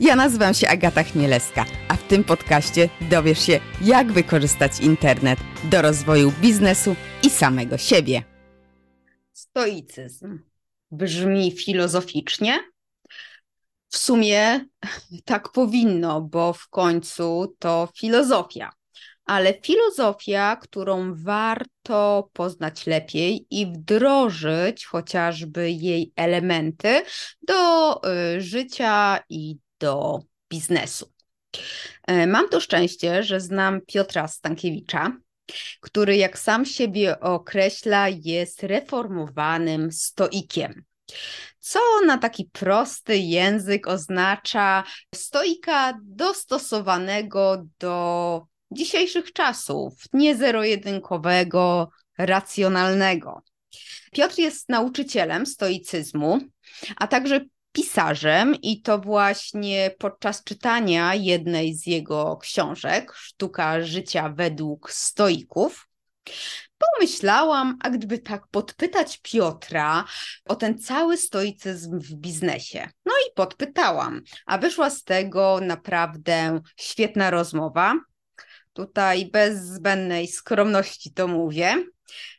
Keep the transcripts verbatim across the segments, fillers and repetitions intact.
Ja nazywam się Agata Chmielewska, a w tym podcaście dowiesz się, jak wykorzystać internet do rozwoju biznesu i samego siebie. Stoicyzm brzmi filozoficznie. W sumie tak powinno, bo w końcu to filozofia. Ale filozofia, którą warto poznać lepiej i wdrożyć chociażby jej elementy do życia i do biznesu. Mam to szczęście, że znam Piotra Stankiewicza, który jak sam siebie określa, jest reformowanym stoikiem. Co na taki prosty język oznacza stoika dostosowanego do dzisiejszych czasów, nie zero-jedynkowego, racjonalnego. Piotr jest nauczycielem stoicyzmu, a także pisarzem i to właśnie podczas czytania jednej z jego książek, Sztuka życia według stoików, pomyślałam, a gdyby tak podpytać Piotra o ten cały stoicyzm w biznesie. No i podpytałam, a wyszła z tego naprawdę świetna rozmowa. Tutaj bez zbędnej skromności to mówię.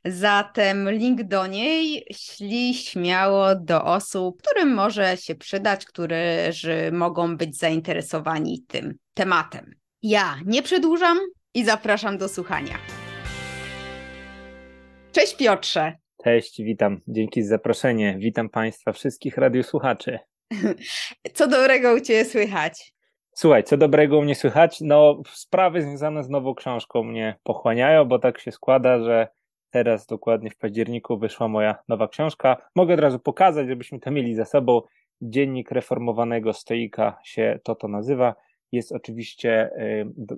Zatem link do niej ślij śmiało do osób, którym może się przydać, którzy mogą być zainteresowani tym tematem. Ja nie przedłużam i zapraszam do słuchania. Cześć Piotrze. Cześć, witam. Dzięki za zaproszenie. Witam Państwa, wszystkich radiosłuchaczy. Co dobrego u Ciebie słychać? Słuchaj, co dobrego mnie słychać? No, sprawy związane z nową książką mnie pochłaniają, bo tak się składa, że teraz dokładnie w październiku wyszła moja nowa książka. Mogę od razu pokazać, żebyśmy to mieli za sobą. Dziennik reformowanego stoika się to to nazywa. Jest oczywiście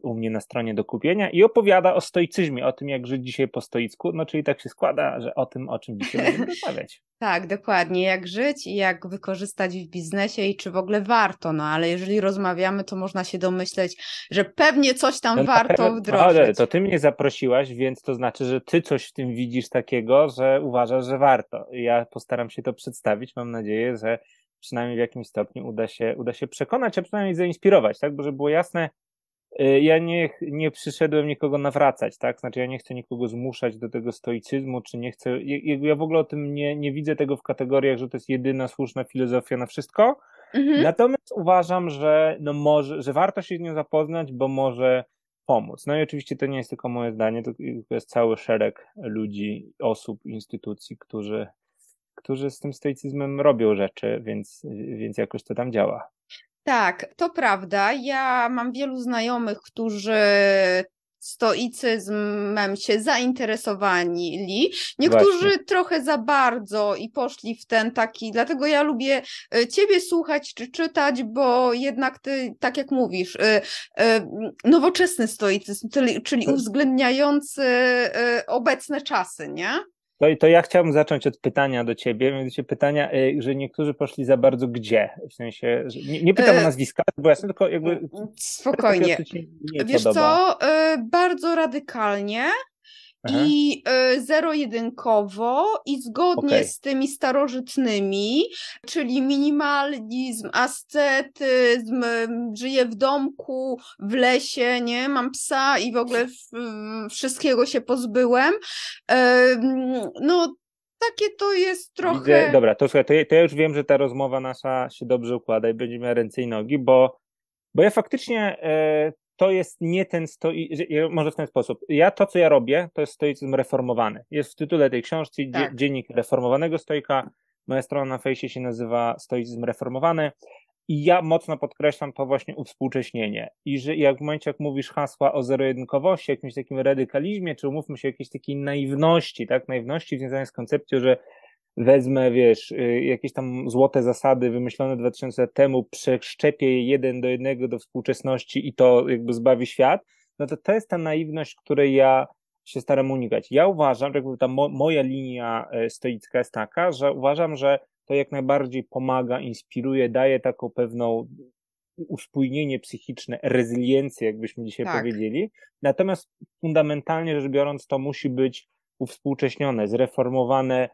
u mnie na stronie do kupienia i opowiada o stoicyzmie, o tym, jak żyć dzisiaj po stoicku, no czyli tak się składa, że o tym, o czym dzisiaj będziemy rozmawiać. Tak, dokładnie, jak żyć i jak wykorzystać w biznesie i czy w ogóle warto, no ale jeżeli rozmawiamy, to można się domyśleć, że pewnie coś tam no, warto wdrożyć. Ale to ty mnie zaprosiłaś, więc to znaczy, że ty coś w tym widzisz takiego, że uważasz, że warto. Ja postaram się to przedstawić, mam nadzieję, że przynajmniej w jakimś stopniu uda się, uda się przekonać, a przynajmniej zainspirować, tak? Bo żeby było jasne, ja nie, nie przyszedłem nikogo nawracać, tak? Znaczy ja nie chcę nikogo zmuszać do tego stoicyzmu, czy nie chcę, ja, ja w ogóle o tym nie, nie widzę tego w kategoriach, że to jest jedyna słuszna filozofia na wszystko, mhm. Natomiast uważam, że, no może, że warto się z nią zapoznać, bo może pomóc. No i oczywiście to nie jest tylko moje zdanie, to jest cały szereg ludzi, osób, instytucji, którzy którzy z tym stoicyzmem robią rzeczy, więc, więc jakoś to tam działa. Tak, to prawda. Ja mam wielu znajomych, którzy stoicyzmem się zainteresowali. Niektórzy Właśnie. trochę za bardzo i poszli w ten taki, dlatego ja lubię Ciebie słuchać czy czytać, bo jednak Ty, tak jak mówisz, nowoczesny stoicyzm, czyli uwzględniający obecne czasy, nie? To, to ja chciałbym zacząć od pytania do ciebie, mianowicie pytania, że niektórzy poszli za bardzo gdzie? W sensie, nie, nie pytam o nazwiska, bo jasne, tylko jakby... Spokojnie. Wiesz co, bardzo radykalnie. Aha. I zero-jedynkowo i zgodnie okay. z tymi starożytnymi, czyli minimalizm, ascetyzm, żyję w domku, w lesie, nie, mam psa i w ogóle wszystkiego się pozbyłem. No takie to jest trochę... Widzę, dobra, to słuchaj, to ja, to ja już wiem, że ta rozmowa nasza się dobrze układa i będzie miała ręce i nogi, bo, bo ja faktycznie... E... To jest nie ten stoicyzm, może w ten sposób. Ja to, co ja robię, to jest stoicyzm reformowany. Jest w tytule tej książki tak. Dziennik reformowanego stoika. Moja strona na fejsie się nazywa Stoicyzm reformowany. I ja mocno podkreślam to właśnie uwspółcześnienie. I że jak w momencie, jak mówisz hasła o zero-jedynkowości, jakimś takim radykalizmie, czy umówmy się, jakiejś takiej naiwności, tak? Naiwności związanej z koncepcją, że wezmę, wiesz, jakieś tam złote zasady wymyślone dwa tysiące lat temu, przeszczepię je jeden do jednego do współczesności i to jakby zbawi świat, no to to jest ta naiwność, której ja się staram unikać. Ja uważam, jakby ta mo- moja linia stoicka jest taka, że uważam, że to jak najbardziej pomaga, inspiruje, daje taką pewną uspójnienie psychiczne, rezyliencję, jakbyśmy dzisiaj tak. powiedzieli. Natomiast fundamentalnie rzecz biorąc, to musi być uwspółcześnione, zreformowane,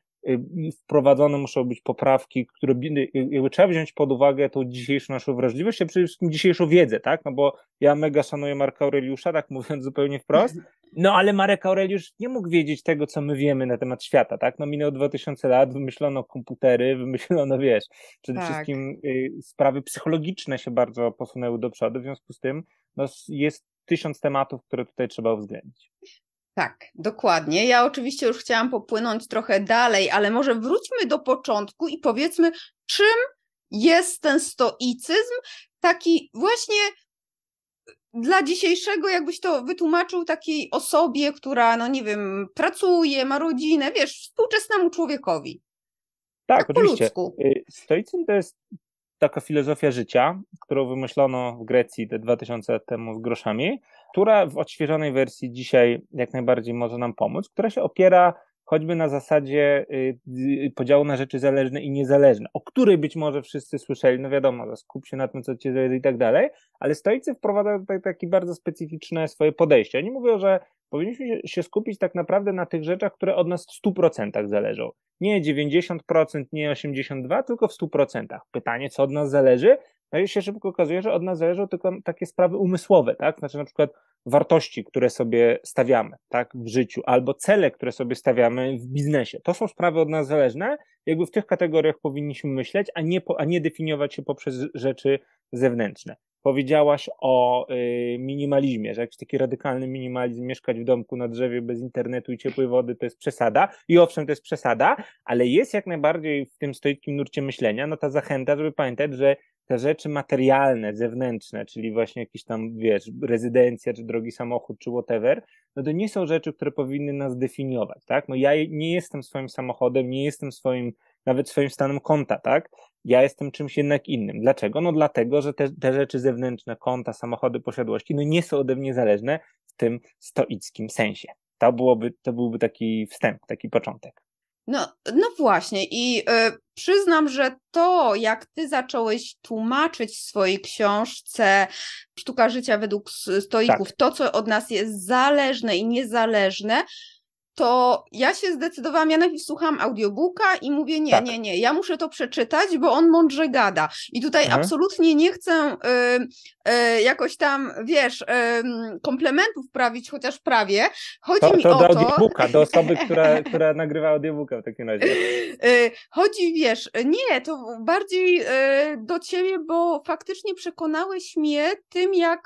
wprowadzone muszą być poprawki, które jakby trzeba wziąć pod uwagę tą dzisiejszą naszą wrażliwość, a przede wszystkim dzisiejszą wiedzę, tak? No bo ja mega szanuję Marka Aureliusza, tak mówiąc zupełnie wprost, no ale Marek Aureliusz nie mógł wiedzieć tego, co my wiemy na temat świata, tak? No minęło dwa tysiące lat, wymyślono komputery, wymyślono, wiesz, przede tak. wszystkim y, sprawy psychologiczne się bardzo posunęły do przodu, w związku z tym no, jest tysiąc tematów, które tutaj trzeba uwzględnić. Tak, dokładnie. Ja oczywiście już chciałam popłynąć trochę dalej, ale może wróćmy do początku i powiedzmy, czym jest ten stoicyzm, taki właśnie dla dzisiejszego, jakbyś to wytłumaczył takiej osobie, która, no nie wiem, pracuje, ma rodzinę, wiesz, współczesnemu człowiekowi. Tak, tak oczywiście. Po ludzku. Stoicyzm to jest taka filozofia życia, którą wymyślono w Grecji te dwa tysiące lat temu z groszami, która w odświeżonej wersji dzisiaj jak najbardziej może nam pomóc, która się opiera choćby na zasadzie podziału na rzeczy zależne i niezależne, o której być może wszyscy słyszeli, no wiadomo, skup się na tym, co cię zależy i tak dalej, ale stoicy wprowadzają tutaj takie bardzo specyficzne swoje podejście. Oni mówią, że powinniśmy się skupić tak naprawdę na tych rzeczach, które od nas w stu procentach zależą. Nie dziewięćdziesiąt procent, nie osiemdziesiąt dwa procent, tylko w stu procentach. Pytanie, co od nas zależy? No i się szybko okazuje, że od nas zależą tylko takie sprawy umysłowe, tak? Znaczy na przykład wartości, które sobie stawiamy, tak? W życiu, albo cele, które sobie stawiamy w biznesie. To są sprawy od nas zależne, jakby w tych kategoriach powinniśmy myśleć, a nie, po, a nie definiować się poprzez rzeczy zewnętrzne. Powiedziałaś o y, minimalizmie, że jakiś taki radykalny minimalizm, mieszkać w domku na drzewie bez internetu i ciepłej wody, to jest przesada. I owszem, to jest przesada, ale jest jak najbardziej w tym stoickim nurcie myślenia, no ta zachęta, żeby pamiętać, że te rzeczy materialne, zewnętrzne, czyli właśnie jakieś tam, wiesz, rezydencja, czy drogi samochód, czy whatever, no to nie są rzeczy, które powinny nas definiować, tak? No ja nie jestem swoim samochodem, nie jestem swoim, nawet swoim stanem konta, tak? Ja jestem czymś jednak innym. Dlaczego? No dlatego, że te, te rzeczy zewnętrzne, konta, samochody, posiadłości, no nie są ode mnie zależne w tym stoickim sensie. To byłoby, to byłby taki wstęp, taki początek. No, no właśnie i y, przyznam, że to jak ty zacząłeś tłumaczyć w swojej książce Sztuka życia według stoików, tak. to co od nas jest zależne i niezależne, to ja się zdecydowałam, ja najpierw słucham audiobooka i mówię nie, tak. nie, nie, ja muszę to przeczytać, bo on mądrze gada. I tutaj mhm. absolutnie nie chcę y, y, jakoś tam, wiesz, y, komplementów prawić, chociaż prawie. Chodzi to, mi to o do to... audiobooka, do osoby, która, która nagrywa audiobooka w takim razie. Y, chodzi, wiesz, nie, to bardziej y, do ciebie, bo faktycznie przekonałeś mnie tym, jak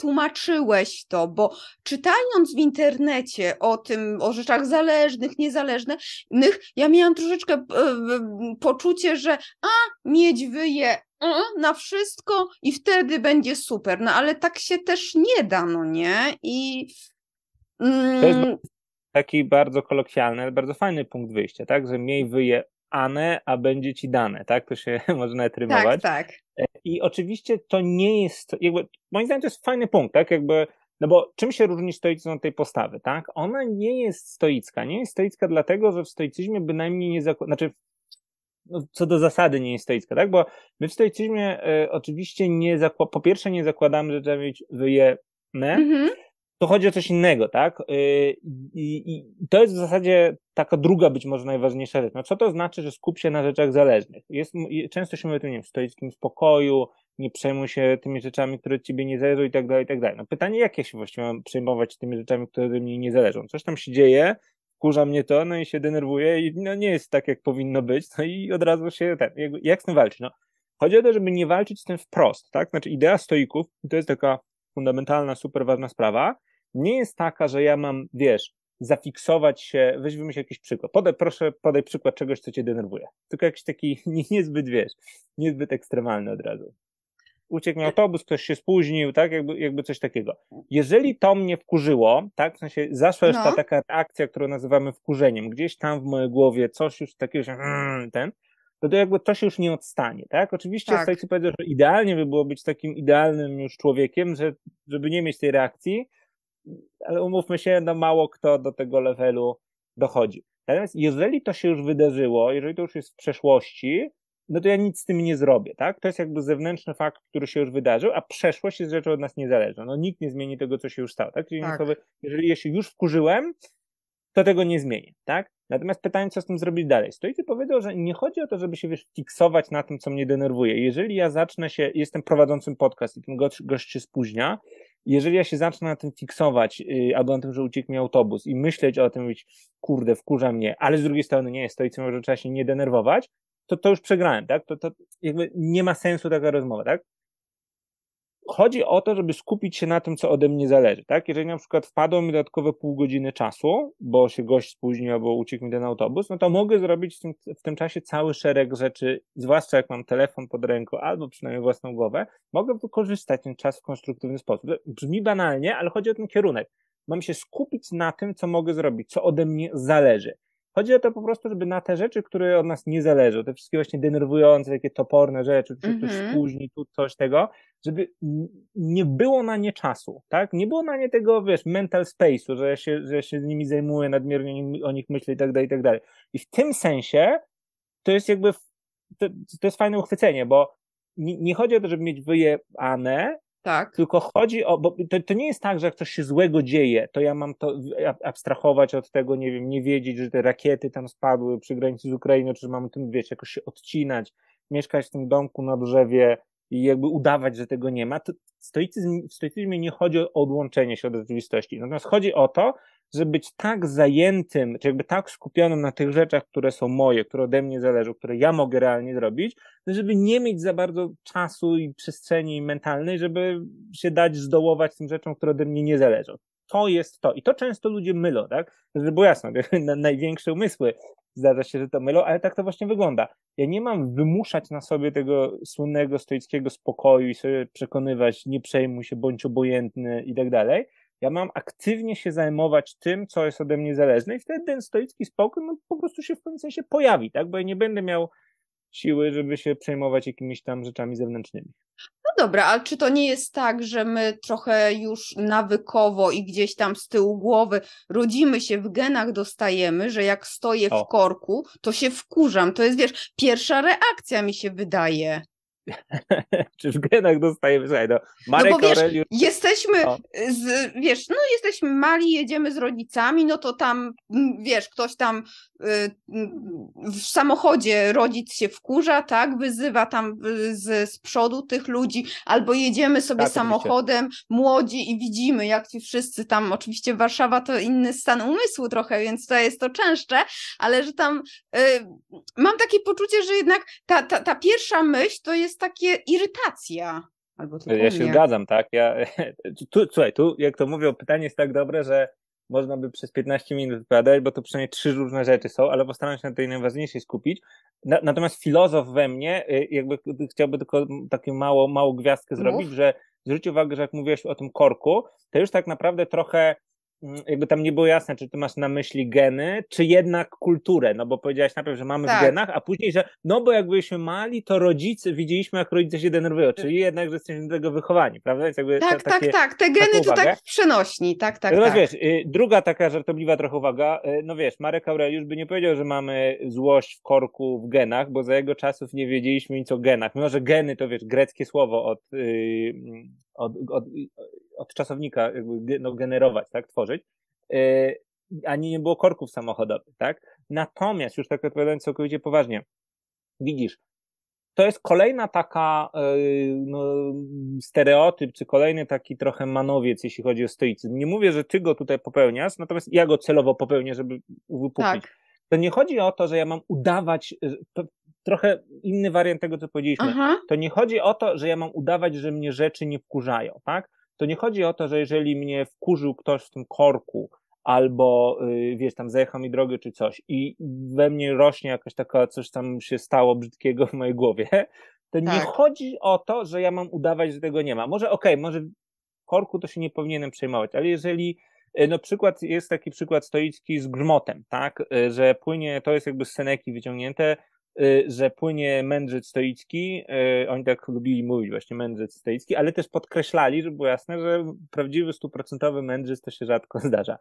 tłumaczyłeś to, bo czytając w internecie o tym, o rzeczach zależnych, niezależnych, ja miałam troszeczkę y, y, poczucie, że a, mieć wyje y, na wszystko i wtedy będzie super, no ale tak się też nie da, no nie? I y, to jest taki bardzo kolokwialny, ale bardzo fajny punkt wyjścia, tak, że miej wyje ane, a będzie ci dane, tak, to się może nawet rymować. Tak, tak. I oczywiście to nie jest, jakby, moim zdaniem to jest fajny punkt, tak, jakby no bo czym się różni stoicyzm od tej postawy, tak? Ona nie jest stoicka. Nie jest stoicka dlatego, że w stoicyzmie bynajmniej nie zakłada, znaczy no, co do zasady nie jest stoicka, tak? Bo my w stoicyzmie y, oczywiście nie zakła... po pierwsze nie zakładamy, że trzeba mieć wyjene, mm-hmm. to chodzi o coś innego, tak? Y, i, I to jest w zasadzie taka druga być może najważniejsza rzecz. No co to znaczy, że skup się na rzeczach zależnych? Jest, często się mówi o tym, nie wiem, w stoickim spokoju, nie przejmuj się tymi rzeczami, które ciebie nie zależą i tak dalej, i tak dalej. No pytanie, jak ja się właściwie mam przejmować tymi rzeczami, które do mnie nie zależą? Coś tam się dzieje, wkurza mnie to, no i się denerwuje i no nie jest tak, jak powinno być, no i od razu się ten, jak z tym walczyć? No, chodzi o to, żeby nie walczyć z tym wprost, tak? Znaczy idea stoików, i to jest taka fundamentalna, super ważna sprawa, nie jest taka, że ja mam, wiesz, zafiksować się, weźmy się jakiś przykład, podaj, proszę, podaj przykład czegoś, co cię denerwuje. Tylko jakiś taki niezbyt, wiesz, niezbyt ekstremalny od razu. Uciekł mi autobus, ktoś się spóźnił, tak? Jakby, jakby coś takiego. Jeżeli to mnie wkurzyło, tak? W sensie zaszła już no. ta taka reakcja, którą nazywamy wkurzeniem, gdzieś tam w mojej głowie coś już takiego się, ten, to, to jakby to się już nie odstanie, tak? Oczywiście tak. Stoicy powiedzą, że idealnie by było być takim idealnym już człowiekiem, że, żeby nie mieć tej reakcji, ale umówmy się, no mało kto do tego levelu dochodzi. Natomiast jeżeli to się już wydarzyło, jeżeli to już jest w przeszłości, no to ja nic z tym nie zrobię, tak? To jest jakby zewnętrzny fakt, który się już wydarzył, a przeszłość jest rzeczą od nas niezależną. No nikt nie zmieni tego, co się już stało, tak? Czyli tak. Sobie, jeżeli ja się już wkurzyłem, to tego nie zmienię, tak? Natomiast pytanie, co z tym zrobić dalej? Stoicy powiedział, że nie chodzi o to, żeby się wiesz, fiksować na tym, co mnie denerwuje. Jeżeli ja zacznę się, jestem prowadzącym podcast i ten gość, gość się spóźnia, jeżeli ja się zacznę na tym fiksować, yy, albo na tym, że uciekł mi autobus i myśleć o tym, mówić, kurde, wkurza mnie, ale z drugiej strony nie, stoicy mówią, że trzeba się nie denerwować, to to już przegrałem, tak? To, to jakby nie ma sensu taka rozmowa, tak? Chodzi o to, żeby skupić się na tym, co ode mnie zależy, tak? Jeżeli na przykład wpadło mi dodatkowe pół godziny czasu, bo się gość spóźnił, albo uciekł mi ten autobus, no to mogę zrobić w tym, w tym czasie cały szereg rzeczy, zwłaszcza jak mam telefon pod ręką, albo przynajmniej własną głowę, mogę wykorzystać ten czas w konstruktywny sposób. Brzmi banalnie, ale chodzi o ten kierunek. Mam się skupić na tym, co mogę zrobić, co ode mnie zależy. Chodzi o to po prostu, żeby na te rzeczy, które od nas nie zależą, te wszystkie właśnie denerwujące, takie toporne rzeczy, czy mm-hmm. ktoś spóźni, tu coś tego, żeby nie było na nie czasu, tak? Nie było na nie tego, wiesz, mental space'u, że ja się, że ja się nimi zajmuję, nadmiernie o nich myślę i tak dalej, i tak dalej. I w tym sensie to jest jakby, to, to jest fajne uchwycenie, bo nie, nie chodzi o to, żeby mieć wyjebane, tak. Tylko chodzi o, bo to, to nie jest tak, że jak coś się złego dzieje, to ja mam to abstrahować od tego, nie wiem, nie wiedzieć, że te rakiety tam spadły przy granicy z Ukrainą, czy że mam tym, wiecie, jakoś się odcinać, mieszkać w tym domku na drzewie i jakby udawać, że tego nie ma. To stoicyzm, w stoicyzmie nie chodzi o odłączenie się od rzeczywistości. Natomiast chodzi o to, żeby być tak zajętym, czy jakby tak skupionym na tych rzeczach, które są moje, które ode mnie zależą, które ja mogę realnie zrobić, żeby nie mieć za bardzo czasu i przestrzeni mentalnej, żeby się dać zdołować tym rzeczom, które ode mnie nie zależą. To jest to. I to często ludzie mylą, tak? Żeby było jasne, na największe umysły zdarza się, że to mylą, ale tak to właśnie wygląda. Ja nie mam wymuszać na sobie tego słynnego stoickiego spokoju i sobie przekonywać, nie przejmuj się, bądź obojętny i tak dalej. Ja mam aktywnie się zajmować tym, co jest ode mnie zależne i wtedy ten stoicki spokój no, po prostu się w pewnym sensie pojawi, tak? Bo ja nie będę miał siły, żeby się przejmować jakimiś tam rzeczami zewnętrznymi. No dobra, ale czy to nie jest tak, że my trochę już nawykowo i gdzieś tam z tyłu głowy rodzimy się, w genach dostajemy, że jak stoję o. w korku, to się wkurzam. To jest, wiesz, pierwsza reakcja mi się wydaje. Czy w genach dostajemy? Słuchaj, no, Marek no bo wiesz, Aureliusz... jesteśmy, z, wiesz, no jesteśmy mali, jedziemy z rodzicami, no to tam, wiesz, ktoś tam w samochodzie rodzic się wkurza, tak, wyzywa tam z, z przodu tych ludzi, albo jedziemy sobie tak, samochodem oczywiście. Młodzi i widzimy, jak ci wszyscy tam, oczywiście Warszawa to inny stan umysłu trochę, więc to jest to częstsze, ale że tam y, mam takie poczucie, że jednak ta, ta, ta pierwsza myśl to jest takie irytacja. Albo to ja się zgadzam, tak? Ja, tu, słuchaj, tu jak to mówią, pytanie jest tak dobre, że można by przez piętnaście minut odpowiadać, bo to przynajmniej trzy różne rzeczy są, ale postaram się na tej najważniejszej skupić. Na, natomiast filozof we mnie jakby chciałby tylko taką małą, małą gwiazdkę zrobić, Mów. Że zwróć uwagę, że jak mówiłeś o tym korku, to już tak naprawdę trochę jakby tam nie było jasne, czy ty masz na myśli geny, czy jednak kulturę, no bo powiedziałaś najpierw, że mamy tak. w genach, a później, że no bo jak byliśmy mali, to rodzice, widzieliśmy jak rodzice się denerwują, czyli jednak, że jesteśmy do tego wychowani, prawda? Jest jakby tak, ta, takie, tak, tak, te geny to tak przenośni, tak, tak, no, tak. Wiesz, druga taka żartobliwa trochę uwaga, no wiesz, Marek Aureliusz by nie powiedział, że mamy złość w korku w genach, bo za jego czasów nie wiedzieliśmy nic o genach, mimo że geny to wiesz, greckie słowo od... Yy, Od, od, od czasownika jakby, no, generować, tak, tworzyć, yy, ani nie było korków samochodowych, tak? Natomiast, już tak odpowiadając całkowicie poważnie, widzisz, to jest kolejna taka yy, no, stereotyp, czy kolejny taki trochę manowiec, jeśli chodzi o stoicyzm. Nie mówię, że ty go tutaj popełniasz, natomiast ja go celowo popełnię, żeby wypuklić. Tak. To nie chodzi o to, że ja mam udawać... To, trochę inny wariant tego, co powiedzieliśmy. Aha. To nie chodzi o to, że ja mam udawać, że mnie rzeczy nie wkurzają, tak? To nie chodzi o to, że jeżeli mnie wkurzył ktoś w tym korku, albo, yy, wiesz, tam zajechał mi drogę czy coś i we mnie rośnie jakaś taka, coś tam się stało brzydkiego w mojej głowie, to tak. nie chodzi o to, że ja mam udawać, że tego nie ma. Może okej, okay, może w korku to się nie powinienem przejmować, ale jeżeli no przykład, jest taki przykład stoicki z grzmotem, tak? Yy, że płynie, to jest jakby z Seneki wyciągnięte, że płynie mędrzec stoicki, oni tak lubili mówić właśnie mędrzec stoicki, ale też podkreślali, żeby było jasne, że prawdziwy stuprocentowy mędrzec to się rzadko zdarza.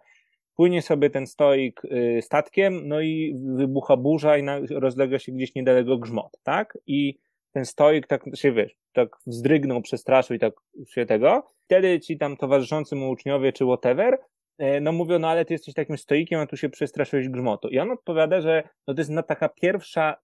Płynie sobie ten stoik statkiem, no i wybucha burza i rozlega się gdzieś niedaleko grzmot, tak? I ten stoik tak się, wiesz, tak wzdrygnął, przestraszył i tak się tego. Wtedy ci tam towarzyszący mu uczniowie czy whatever no mówią, no ale ty jesteś takim stoikiem, a tu się przestraszyłeś grzmotu. I on odpowiada, że no to jest no, taka pierwsza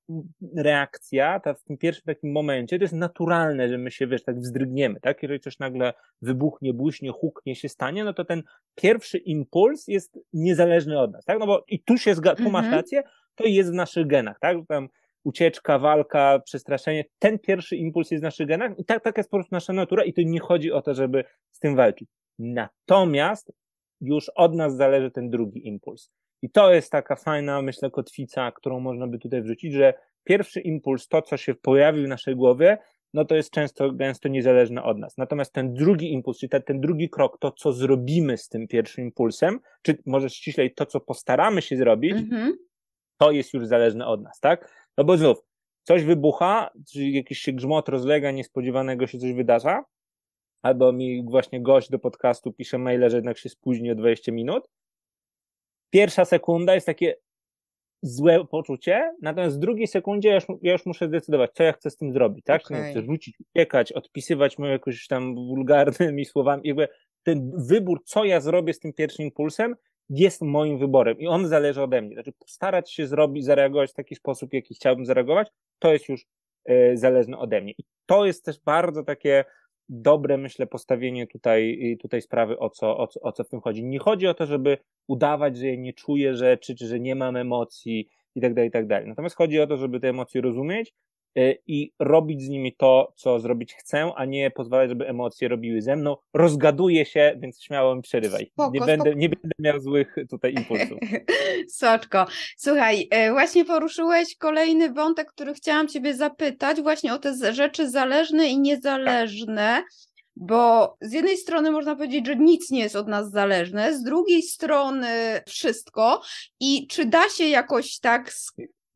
reakcja, ta w tym pierwszym takim momencie, to jest naturalne, że my się, wiesz, tak wzdrygniemy, tak? Jeżeli coś nagle wybuchnie, błyśnie, huknie, się stanie, no to ten pierwszy impuls jest niezależny od nas, tak? No bo i tu się zga- tu masz mhm. rację, to jest w naszych genach, tak? Tam ucieczka, walka, przestraszenie, ten pierwszy impuls jest w naszych genach i tak, tak jest po prostu nasza natura i to nie chodzi o to, żeby z tym walczyć. Natomiast już od nas zależy ten drugi impuls. I to jest taka fajna, myślę, kotwica, którą można by tutaj wrzucić, że pierwszy impuls, to co się pojawi w naszej głowie, no to jest często, gęsto niezależne od nas. Natomiast ten drugi impuls, czyli ten, ten drugi krok, to co zrobimy z tym pierwszym impulsem, czy może ściślej to, co postaramy się zrobić, mhm. to jest już zależne od nas, tak? No bo znów, coś wybucha, czyli jakiś się grzmot rozlega, niespodziewanego się coś wydarza, albo mi właśnie gość do podcastu pisze maile, że jednak się spóźni o dwadzieścia minut. Pierwsza sekunda jest takie złe poczucie, natomiast w drugiej sekundzie ja już, ja już muszę zdecydować, co ja chcę z tym zrobić, tak? Okay. Czy nie chcę rzucić, uciekać, odpisywać mu jakoś tam wulgarnymi słowami. Jakby ten wybór, co ja zrobię z tym pierwszym impulsem, jest moim wyborem i on zależy ode mnie. Znaczy postarać się zrobić, zareagować w taki sposób, jaki chciałbym zareagować, to jest już y, zależne ode mnie. I to jest też bardzo takie dobre, myślę, postawienie tutaj, tutaj sprawy, o co, o, co, o co w tym chodzi. Nie chodzi o to, żeby udawać, że ja nie czuję rzeczy, czy że nie mam emocji i tak dalej, i tak dalej. Natomiast chodzi o to, żeby te emocje rozumieć i robić z nimi to, co zrobić chcę, a nie pozwalać, żeby emocje robiły ze mną. Rozgaduję się, więc śmiało mi przerywaj. Spoko, nie, będę, nie będę miał złych tutaj impulsów. Soczko, słuchaj, właśnie poruszyłeś kolejny wątek, który chciałam ciebie zapytać, właśnie o te rzeczy zależne i niezależne, tak. Bo z jednej strony można powiedzieć, że nic nie jest od nas zależne, z drugiej strony wszystko. I czy da się jakoś tak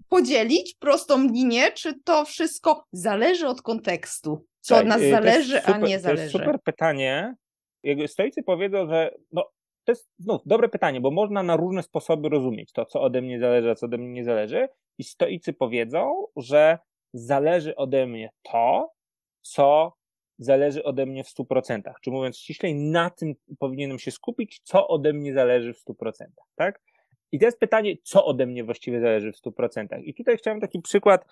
podzielić prostą linię, czy to wszystko zależy od kontekstu? Co od nas zależy, super, a nie zależy? To jest super pytanie. Stoicy powiedzą, że no, to jest znów dobre pytanie, bo można na różne sposoby rozumieć to, co ode mnie zależy, a co ode mnie nie zależy. I stoicy powiedzą, że zależy ode mnie to, co zależy ode mnie w stu procentach. Czy mówiąc ściślej, na tym powinienem się skupić, co ode mnie zależy w stu procentach, tak? I to jest pytanie, co ode mnie właściwie zależy w stu procentach. I tutaj chciałem taki przykład,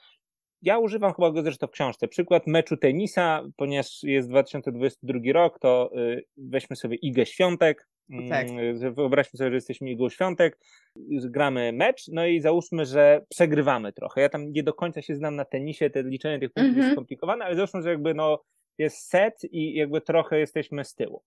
ja używam chyba go zresztą w książce, przykład meczu tenisa, ponieważ jest dwa tysiące dwudziesty drugi rok, to weźmy sobie Igę Świątek, tak. Wyobraźmy sobie, że jesteśmy Igą Świątek, gramy mecz, no i załóżmy, że przegrywamy trochę. Ja tam nie do końca się znam na tenisie, te liczenie tych punktów mhm. jest skomplikowane, ale załóżmy, że jakby no jest set i jakby trochę jesteśmy z tyłu.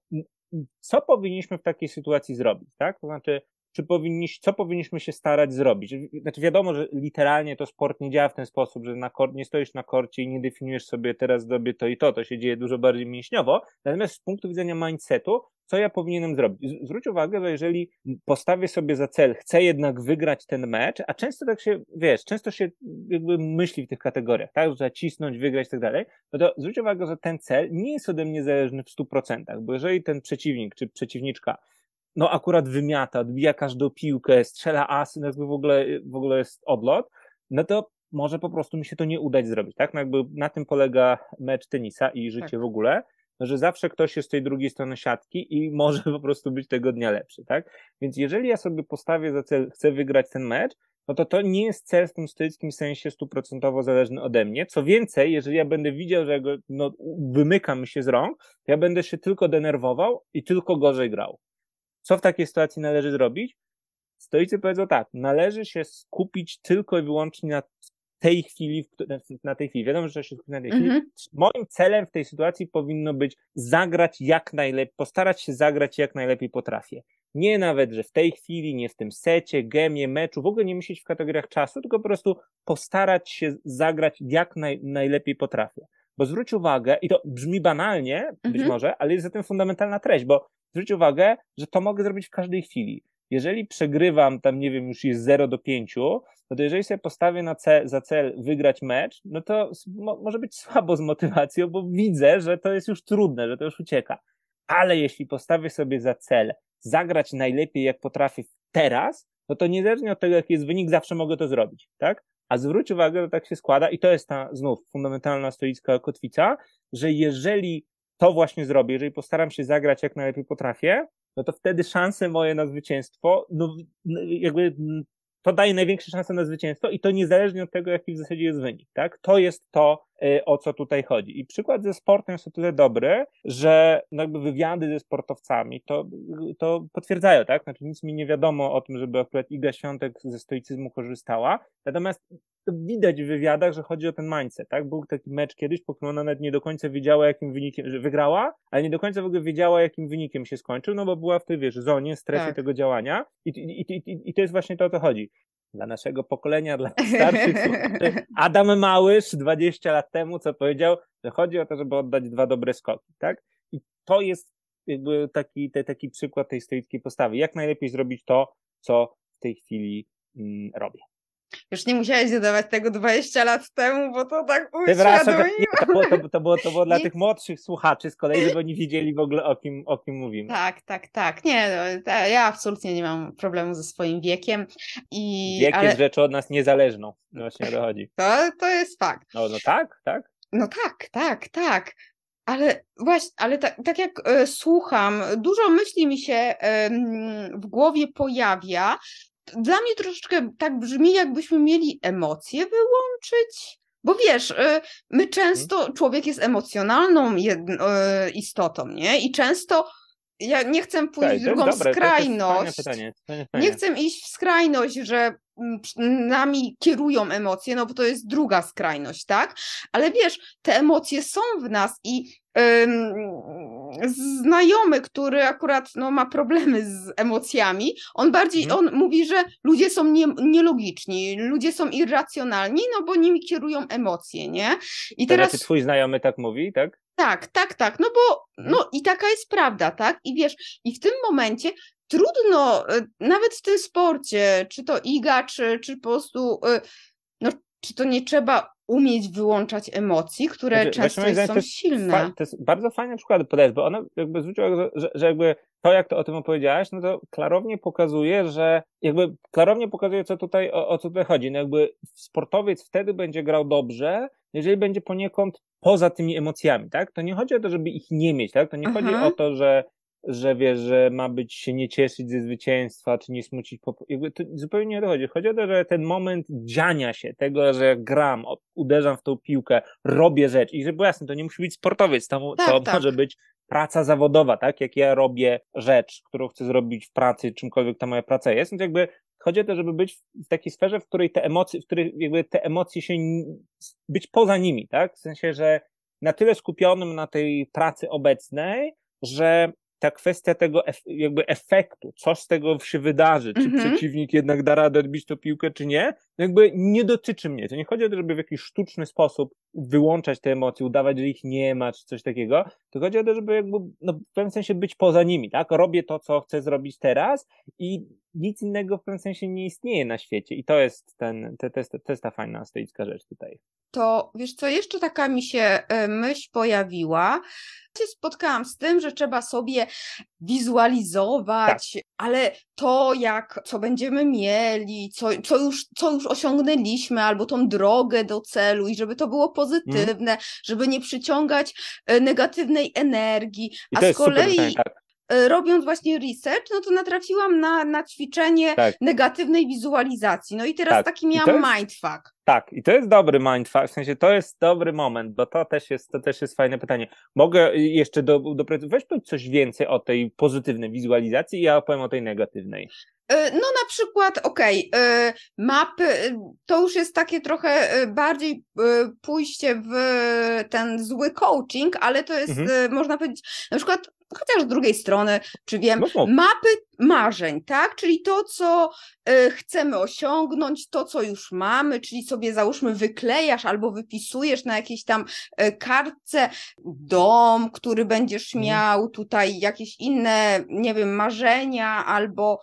Co powinniśmy w takiej sytuacji zrobić, tak? To znaczy, Czy powinniś, co powinniśmy się starać zrobić? Znaczy wiadomo, że literalnie to sport nie działa w ten sposób, że na kor- nie stoisz na korcie i nie definiujesz sobie teraz zrobię to i to, to się dzieje dużo bardziej mięśniowo, natomiast z punktu widzenia mindsetu, co ja powinienem zrobić? Zwróć uwagę, że jeżeli postawię sobie za cel, chcę jednak wygrać ten mecz, a często tak się, wiesz, często się jakby myśli w tych kategoriach, tak, zacisnąć, wygrać i tak dalej, no to zwróć uwagę, że ten cel nie jest ode mnie zależny w stu procentach, bo jeżeli ten przeciwnik czy przeciwniczka no akurat wymiata, odbija każdą piłkę, strzela asy, no jakby w ogóle, w ogóle jest odlot, no to może po prostu mi się to nie udać zrobić, tak? No jakby na tym polega mecz tenisa i życie tak. w ogóle, no że zawsze ktoś jest z tej drugiej strony siatki i może po prostu być tego dnia lepszy, tak? Więc jeżeli ja sobie postawię za cel, chcę wygrać ten mecz, no to to nie jest cel w tym stoickim sensie stuprocentowo zależny ode mnie. Co więcej, jeżeli ja będę widział, że go, no, wymyka mi się z rąk, ja będę się tylko denerwował i tylko gorzej grał. Co w takiej sytuacji należy zrobić? Stoicy powiedzą tak, należy się skupić tylko i wyłącznie na tej chwili, na tej chwili. Wiadomo, że trzeba się skupić na tej mm-hmm. chwili. Moim celem w tej sytuacji powinno być zagrać jak najlepiej, postarać się zagrać jak najlepiej potrafię. Nie nawet, że w tej chwili, nie w tym secie, gemie, meczu, w ogóle nie myśleć w kategoriach czasu, tylko po prostu postarać się zagrać jak naj, najlepiej potrafię. Bo zwróć uwagę, i to brzmi banalnie, być mm-hmm. może, ale jest za tym fundamentalna treść, bo zwróć uwagę, że to mogę zrobić w każdej chwili. Jeżeli przegrywam, tam nie wiem, już jest zero do pięciu, no to jeżeli sobie postawię na cel, za cel wygrać mecz, no to mo- może być słabo z motywacją, bo widzę, że to jest już trudne, że to już ucieka. Ale jeśli postawię sobie za cel zagrać najlepiej jak potrafię teraz, no to niezależnie od tego, jaki jest wynik, zawsze mogę to zrobić, tak? A zwróć uwagę, że tak się składa i to jest ta znów fundamentalna stoicka kotwica, że jeżeli to właśnie zrobię, jeżeli postaram się zagrać jak najlepiej potrafię, no to wtedy szanse moje na zwycięstwo, no jakby to daje największe szanse na zwycięstwo i to niezależnie od tego, jaki w zasadzie jest wynik, tak? To jest to, o co tutaj chodzi. I przykład ze sportem jest o tyle dobry, że no jakby wywiady ze sportowcami to, to potwierdzają, tak? Znaczy nic mi nie wiadomo o tym, żeby akurat Iga Świątek ze stoicyzmu korzystała, natomiast to widać w wywiadach, że chodzi o ten mindset, tak? Był taki mecz kiedyś, po którym ona nawet nie do końca wiedziała, jakim wynikiem, że wygrała, ale nie do końca w ogóle wiedziała, jakim wynikiem się skończył, no bo była w tej, wiesz, zonie, stresie tak. tego działania i, i, i, i to jest właśnie to, o co chodzi. Dla naszego pokolenia, dla starszych słuchaczy, Adam Małysz dwadzieścia lat temu, co powiedział, że chodzi o to, żeby oddać dwa dobre skoki, tak? I to jest jakby taki, te, taki przykład tej stoickiej postawy. Jak najlepiej zrobić to, co w tej chwili mm, robię. Już nie musiałeś zadawać tego dwadzieścia lat temu, bo to tak uświadomiło. To było, to, to było, to było dla tych młodszych słuchaczy z kolei, żeby oni wiedzieli w ogóle o kim, o kim mówimy. Tak, tak, tak. Nie, no, ja absolutnie nie mam problemu ze swoim wiekiem. I, Wiek ale... jest rzeczą od nas niezależną. Właśnie dochodzi. To, to jest fakt. No, no tak, tak? No tak, tak, tak. Ale właśnie, ale tak, tak jak e, słucham, dużo myśli mi się e, w głowie pojawia. Dla mnie troszeczkę tak brzmi, jakbyśmy mieli emocje wyłączyć, bo wiesz, my często, człowiek jest emocjonalną istotą, nie? I często ja nie chcę pójść tak, w drugą dobre, skrajność, pytanie, pytanie. nie chcę iść w skrajność, że nami kierują emocje, no bo to jest druga skrajność, tak? Ale wiesz, te emocje są w nas i znajomy, który akurat no, ma problemy z emocjami, on bardziej, on mówi, że ludzie są nie, nielogiczni, ludzie są irracjonalni, no bo nimi kierują emocje, nie? I to teraz... znaczy twój znajomy tak mówi, tak? Tak, tak, tak, no bo no i taka jest prawda, tak? I wiesz, i w tym momencie trudno, nawet w tym sporcie, czy to Iga, czy, czy po prostu, no czy to nie trzeba umieć wyłączać emocji, które znaczy, często są to jest, silne. Fa- to jest bardzo fajny przykład podać, bo ona jakby zwróciła, że, że jakby to, jak to o tym opowiedziałaś, no to klarownie pokazuje, że jakby klarownie pokazuje, co tutaj, o, o co tutaj chodzi. No jakby sportowiec wtedy będzie grał dobrze, jeżeli będzie poniekąd poza tymi emocjami, tak? To nie chodzi o to, żeby ich nie mieć, tak? To nie Aha. chodzi o to, że że wiesz, że ma być się nie cieszyć ze zwycięstwa, czy nie smucić. Po... Jakby to zupełnie nie dochodzi. Chodzi o to, że ten moment dziania się, tego, że gram, uderzam w tą piłkę, robię rzecz. I żeby jasne, to nie musi być sportowiec, to, tak, to tak. może być praca zawodowa, tak? Jak ja robię rzecz, którą chcę zrobić w pracy, czymkolwiek ta moja praca jest, no to jakby chodzi o to, żeby być w takiej sferze, w której te emocje, w której jakby te emocje się, być poza nimi, tak? W sensie, że na tyle skupionym na tej pracy obecnej, że ta kwestia tego jakby efektu, co z tego się wydarzy, czy mm-hmm. przeciwnik jednak da radę odbić tą piłkę, czy nie, jakby nie dotyczy mnie. To nie chodzi o to, żeby w jakiś sztuczny sposób wyłączać te emocje, udawać, że ich nie ma, czy coś takiego, to chodzi o to, żeby jakby no, w pewnym sensie być poza nimi, tak? Robię to, co chcę zrobić teraz i nic innego w pewnym sensie nie istnieje na świecie i to jest ten, to, to jest, to jest ta fajna stoicka rzecz tutaj. To wiesz co, jeszcze taka mi się myśl pojawiła. Ja się spotkałam z tym, że trzeba sobie wizualizować, tak. ale to jak, co będziemy mieli, co, co, już, co już osiągnęliśmy, albo tą drogę do celu i żeby to było pozytywne, mm. żeby nie przyciągać negatywnej energii. I a z kolei... Super, tak. robiąc właśnie research, no to natrafiłam na, na ćwiczenie tak. negatywnej wizualizacji. No i teraz tak. taki miałam jest, mindfuck. Tak, i to jest dobry mindfuck, w sensie to jest dobry moment, bo to też jest, to też jest fajne pytanie. Mogę jeszcze do, do, weź powiedzieć coś więcej o tej pozytywnej wizualizacji i ja opowiem o tej negatywnej. No na przykład, okej, okay, mapy, to już jest takie trochę bardziej pójście w ten zły coaching, ale to jest, mhm. można powiedzieć, na przykład chociaż z drugiej strony, czy wiem, mapy marzeń, tak? Czyli to, co y, chcemy osiągnąć, to, co już mamy, czyli sobie załóżmy wyklejasz albo wypisujesz na jakiejś tam y, kartce dom, który będziesz miał, tutaj jakieś inne, nie wiem, marzenia albo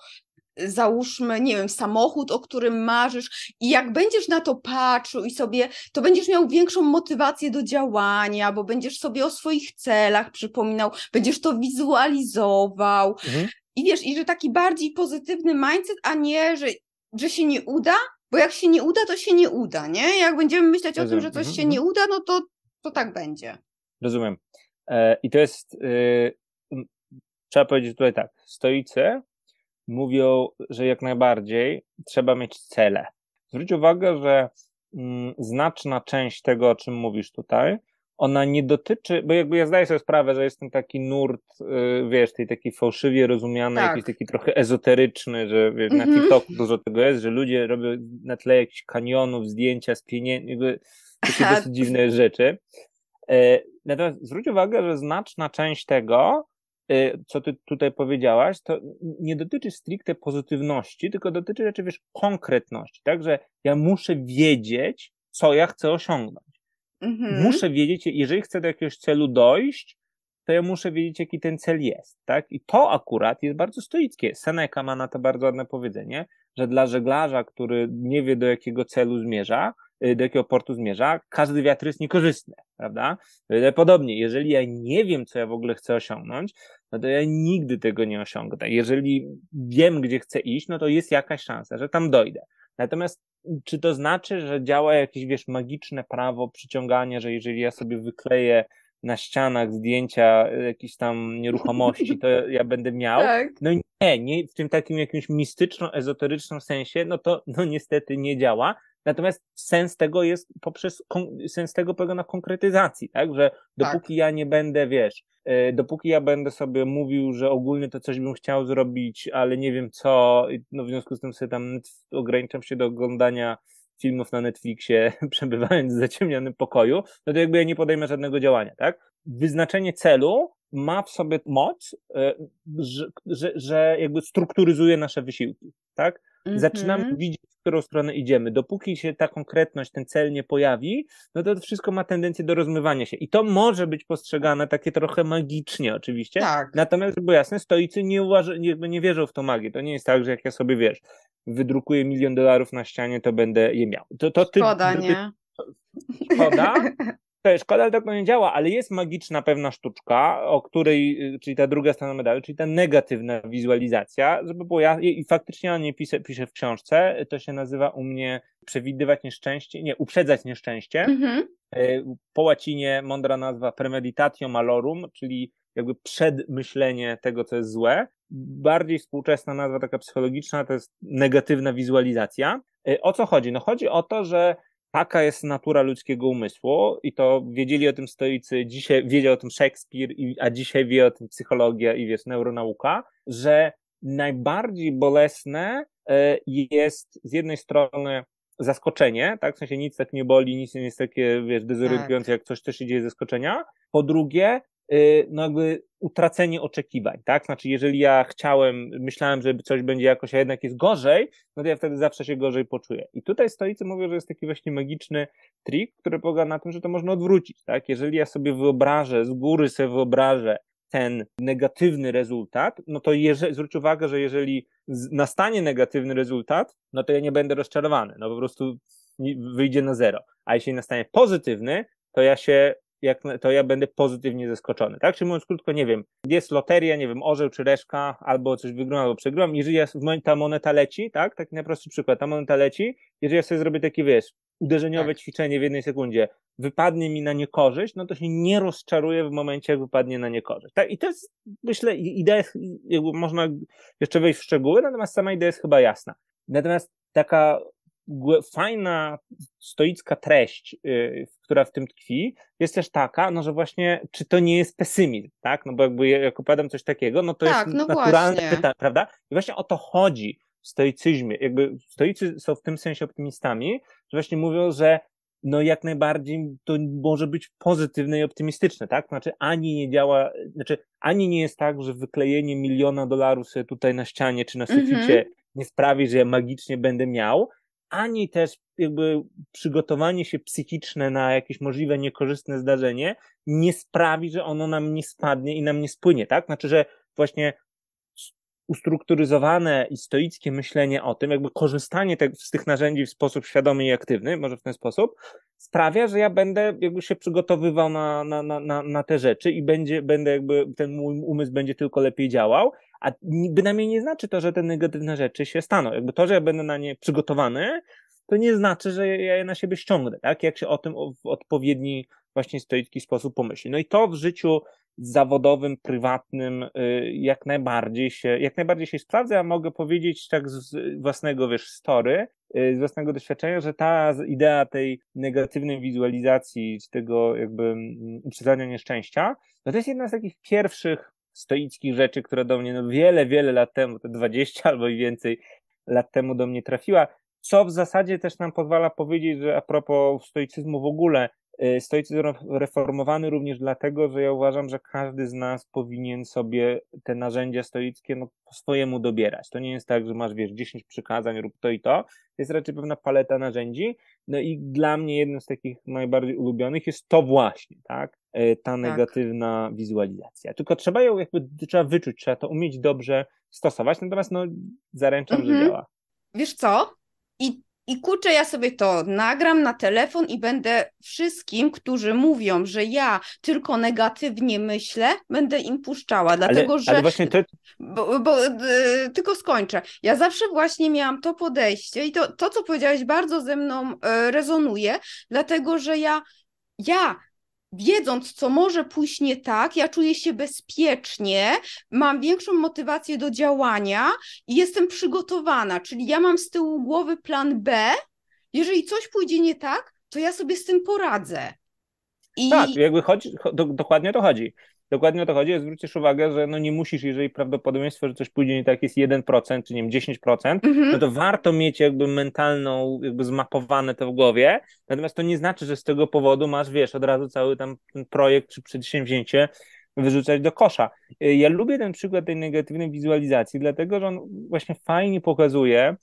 załóżmy, nie wiem, samochód, o którym marzysz i jak będziesz na to patrzył i sobie, to będziesz miał większą motywację do działania, bo będziesz sobie o swoich celach przypominał, będziesz to wizualizował mhm. i wiesz, i że taki bardziej pozytywny mindset, a nie, że, że się nie uda, bo jak się nie uda, to się nie uda, nie? Jak będziemy myśleć o tym, że coś się nie uda, no to, to tak będzie. Rozumiem. I to jest, trzeba powiedzieć tutaj tak, stoicy mówią, że jak najbardziej trzeba mieć cele. Zwróć uwagę, że znaczna część tego, o czym mówisz tutaj, ona nie dotyczy, bo jakby ja zdaję sobie sprawę, że jest ten taki nurt, wiesz, tej taki fałszywie rozumiany, tak. jakiś taki trochę ezoteryczny, że wiesz, mm-hmm. na TikToku dużo tego jest, że ludzie robią na tle jakichś kanionów zdjęcia z pieniędzy, jakby takie dosyć dziwne rzeczy. Natomiast zwróć uwagę, że znaczna część tego, co ty tutaj powiedziałaś, to nie dotyczy stricte pozytywności, tylko dotyczy rzeczy, wiesz, konkretności, tak, że ja muszę wiedzieć, co ja chcę osiągnąć. Mm-hmm. Muszę wiedzieć, jeżeli chcę do jakiegoś celu dojść, to ja muszę wiedzieć, jaki ten cel jest, tak? I to akurat jest bardzo stoickie. Seneka ma na to bardzo ładne powiedzenie, że dla żeglarza, który nie wie, do jakiego celu zmierza, do jakiego portu zmierza, każdy wiatr jest niekorzystny, prawda? Podobnie, jeżeli ja nie wiem, co ja w ogóle chcę osiągnąć, no to ja nigdy tego nie osiągnę. Jeżeli wiem, gdzie chcę iść, no to jest jakaś szansa, że tam dojdę. Natomiast czy to znaczy, że działa jakieś, wiesz, magiczne prawo przyciągania, że jeżeli ja sobie wykleję na ścianach zdjęcia jakichś tam nieruchomości, to ja będę miał? Tak. No nie, nie, w tym takim jakimś mistyczno-ezoterycznym sensie, no to no niestety nie działa. Natomiast sens tego jest poprzez, sens tego polega na konkretyzacji, tak? Że dopóki tak. ja nie będę, wiesz, dopóki ja będę sobie mówił, że ogólnie to coś bym chciał zrobić, ale nie wiem co, no w związku z tym sobie tam ograniczam się do oglądania filmów na Netflixie, przebywając w zaciemnionym pokoju, no to jakby ja nie podejmę żadnego działania, tak? Wyznaczenie celu ma w sobie moc, że, że, że jakby strukturyzuje nasze wysiłki, tak? Mm-hmm. Zaczynamy widzieć, w którą stronę idziemy. Dopóki się ta konkretność, ten cel nie pojawi, no to wszystko ma tendencję do rozmywania się. I to może być postrzegane takie trochę magicznie oczywiście. Tak. Natomiast, żeby było jasne, stoicy nie, uważa, jakby nie wierzą w tą magię. To nie jest tak, że jak ja sobie, wiesz, wydrukuję milion dolarów na ścianie, to będę je miał. To, to ty, szkoda, to ty, nie? Szkoda? To jest szkoda, ale tak to nie działa, ale jest magiczna pewna sztuczka, o której, czyli ta druga strona medalu, czyli ta negatywna wizualizacja, żeby było ja, i faktycznie o niej piszę, piszę w książce, to się nazywa u mnie przewidywać nieszczęście, nie, uprzedzać nieszczęście, mm-hmm. po łacinie mądra nazwa premeditatio malorum, czyli jakby przedmyślenie tego, co jest złe. Bardziej współczesna nazwa, taka psychologiczna, to jest negatywna wizualizacja. O co chodzi? No chodzi o to, że taka jest natura ludzkiego umysłu i to wiedzieli o tym stoicy, dzisiaj wiedział o tym Szekspir, a dzisiaj wie o tym psychologia i wiesz, neuronauka, że najbardziej bolesne jest z jednej strony zaskoczenie, tak? W sensie nic tak nie boli, nic nie jest takie, wiesz, dezorygujące, jak coś, co się dzieje z zaskoczenia. Po drugie, no jakby utracenie oczekiwań, tak? Znaczy, jeżeli ja chciałem, myślałem, że coś będzie jakoś, a jednak jest gorzej, no to ja wtedy zawsze się gorzej poczuję. I tutaj stoicy mówią, że jest taki właśnie magiczny trik, który polega na tym, że to można odwrócić, tak? Jeżeli ja sobie wyobrażę, z góry sobie wyobrażę ten negatywny rezultat, no to jeżeli, zwróć uwagę, że jeżeli nastanie negatywny rezultat, no to ja nie będę rozczarowany, no po prostu wyjdzie na zero. A jeśli nastanie pozytywny, to ja się Jak, to ja będę pozytywnie zaskoczony, tak? Czyli mówiąc krótko, nie wiem, jest loteria, nie wiem, orzeł czy reszka, albo coś wygram, albo przegram, jeżeli ja, ta moneta leci, tak? Taki najprostszy przykład, ta moneta leci, jeżeli ja sobie zrobię takie, wiesz, uderzeniowe tak. ćwiczenie w jednej sekundzie, wypadnie mi na niekorzyść, no to się nie rozczaruję w momencie, jak wypadnie na niekorzyść, tak? I to jest, myślę, idea jest, można jeszcze wejść w szczegóły, natomiast sama idea jest chyba jasna. Natomiast taka fajna stoicka treść, yy, która w tym tkwi, jest też taka, no że właśnie, czy to nie jest pesymizm, tak? No bo jakby jak opowiadam coś takiego, no to tak, jest no naturalne pytanie, prawda? I właśnie o to chodzi w stoicyzmie. Jakby stoicy są w tym sensie optymistami, że właśnie mówią, że no jak najbardziej to może być pozytywne i optymistyczne, tak? Znaczy ani nie działa, znaczy ani nie jest tak, że wyklejenie miliona dolarów sobie tutaj na ścianie czy na suficie mm-hmm. nie sprawi, że ja magicznie będę miał, ani też jakby przygotowanie się psychiczne na jakieś możliwe niekorzystne zdarzenie nie sprawi, że ono nam nie spadnie i nam nie spłynie, tak? Znaczy, że właśnie ustrukturyzowane i stoickie myślenie o tym, jakby korzystanie te, z tych narzędzi w sposób świadomy i aktywny, może w ten sposób, sprawia, że ja będę jakby się przygotowywał na, na, na, na te rzeczy i będzie, będę jakby, ten mój umysł będzie tylko lepiej działał, a bynajmniej nie znaczy to, że te negatywne rzeczy się staną. Jakby to, że ja będę na nie przygotowany, to nie znaczy, że ja je na siebie ściągnę, tak? Jak się o tym w odpowiedni właśnie stoicki sposób pomyśli. No i to w życiu zawodowym, prywatnym jak najbardziej się, jak najbardziej się sprawdza. Ja mogę powiedzieć tak z własnego, wiesz, story, z własnego doświadczenia, że ta idea tej negatywnej wizualizacji, czy tego jakby uprzedzania nieszczęścia, no to jest jedna z takich pierwszych stoickich rzeczy, która do mnie no wiele, wiele lat temu, to dwadzieścia albo i więcej lat temu do mnie trafiła, co w zasadzie też nam pozwala powiedzieć, że a propos stoicyzmu w ogóle, stoicyzm reformowany również dlatego, że ja uważam, że każdy z nas powinien sobie te narzędzia stoickie no, po swojemu dobierać. To nie jest tak, że masz, wiesz, dziesięć przykazań, rób to i to. To jest raczej pewna paleta narzędzi. No i dla mnie jednym z takich najbardziej ulubionych jest to właśnie, tak? Ta negatywna tak. wizualizacja. Tylko trzeba ją jakby, trzeba wyczuć, trzeba to umieć dobrze stosować, natomiast no zaręczam, mhm. że działa. Wiesz co? I I kurczę, ja sobie to nagram na telefon i będę wszystkim, którzy mówią, że ja tylko negatywnie myślę, będę im puszczała, dlatego ale, że... Ale właśnie ty... Bo, bo, yy, tylko skończę. Ja zawsze właśnie miałam to podejście i to, to co powiedziałeś, bardzo ze mną yy, rezonuje, dlatego że ja... ja wiedząc, co może pójść nie tak, ja czuję się bezpiecznie, mam większą motywację do działania i jestem przygotowana, czyli ja mam z tyłu głowy plan B, jeżeli coś pójdzie nie tak, to ja sobie z tym poradzę. I... Tak, jakby chodzi, do, dokładnie o to chodzi. Dokładnie o to chodzi, zwrócisz uwagę, że no nie musisz, jeżeli prawdopodobieństwo, że coś pójdzie nie tak jest jeden procent, czy nie wiem, dziesięć procent, mm-hmm. no to warto mieć jakby mentalną, jakby zmapowane to w głowie, natomiast to nie znaczy, że z tego powodu masz, wiesz, od razu cały tam ten projekt czy przedsięwzięcie wyrzucać do kosza. Ja lubię ten przykład tej negatywnej wizualizacji, dlatego, że on właśnie fajnie pokazuje,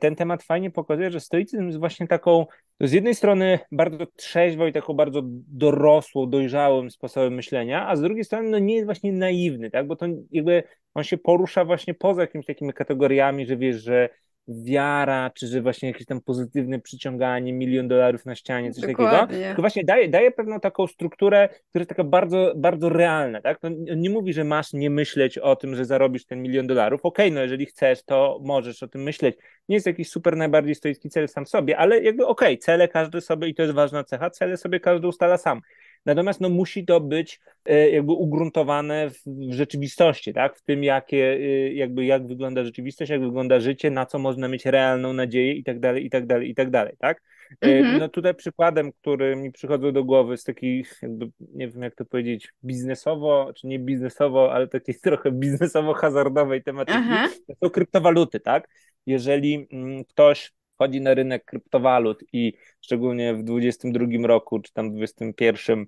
ten temat fajnie pokazuje, że stoicyzm jest właśnie taką, z jednej strony bardzo trzeźwą i taką bardzo dorosłą, dojrzałym sposobem myślenia, a z drugiej strony no nie jest właśnie naiwny, tak? Bo to jakby on się porusza właśnie poza jakimiś takimi kategoriami, że wiesz, że wiara, czy że właśnie jakieś tam pozytywne przyciąganie, milion dolarów na ścianie, coś Dokładnie. takiego, tylko właśnie daje, daje pewną taką strukturę, która jest taka bardzo, bardzo realna, tak? No, nie mówi, że masz nie myśleć o tym, że zarobisz ten milion dolarów, okej, okay, no jeżeli chcesz, to możesz o tym myśleć. Nie jest jakiś super najbardziej stoicki cel sam sobie, ale jakby okej, okay, cele każdy sobie, i to jest ważna cecha, cele sobie każdy ustala sam. Natomiast no, musi to być y, jakby ugruntowane w, w rzeczywistości, tak? W tym, jakie, y, jakby jak wygląda rzeczywistość, jak wygląda życie, na co można mieć realną nadzieję i tak dalej, i tak dalej, i tak dalej, tak? Y, mm-hmm. No tutaj przykładem, który mi przychodził do głowy z takich, jakby, nie wiem jak to powiedzieć, biznesowo, czy nie biznesowo, ale takiej trochę biznesowo-hazardowej tematyki, Aha. to są kryptowaluty, tak? Jeżeli mm, ktoś wchodzi na rynek kryptowalut i szczególnie w dwudziestym drugim roku, czy tam dwudziestym pierwszym,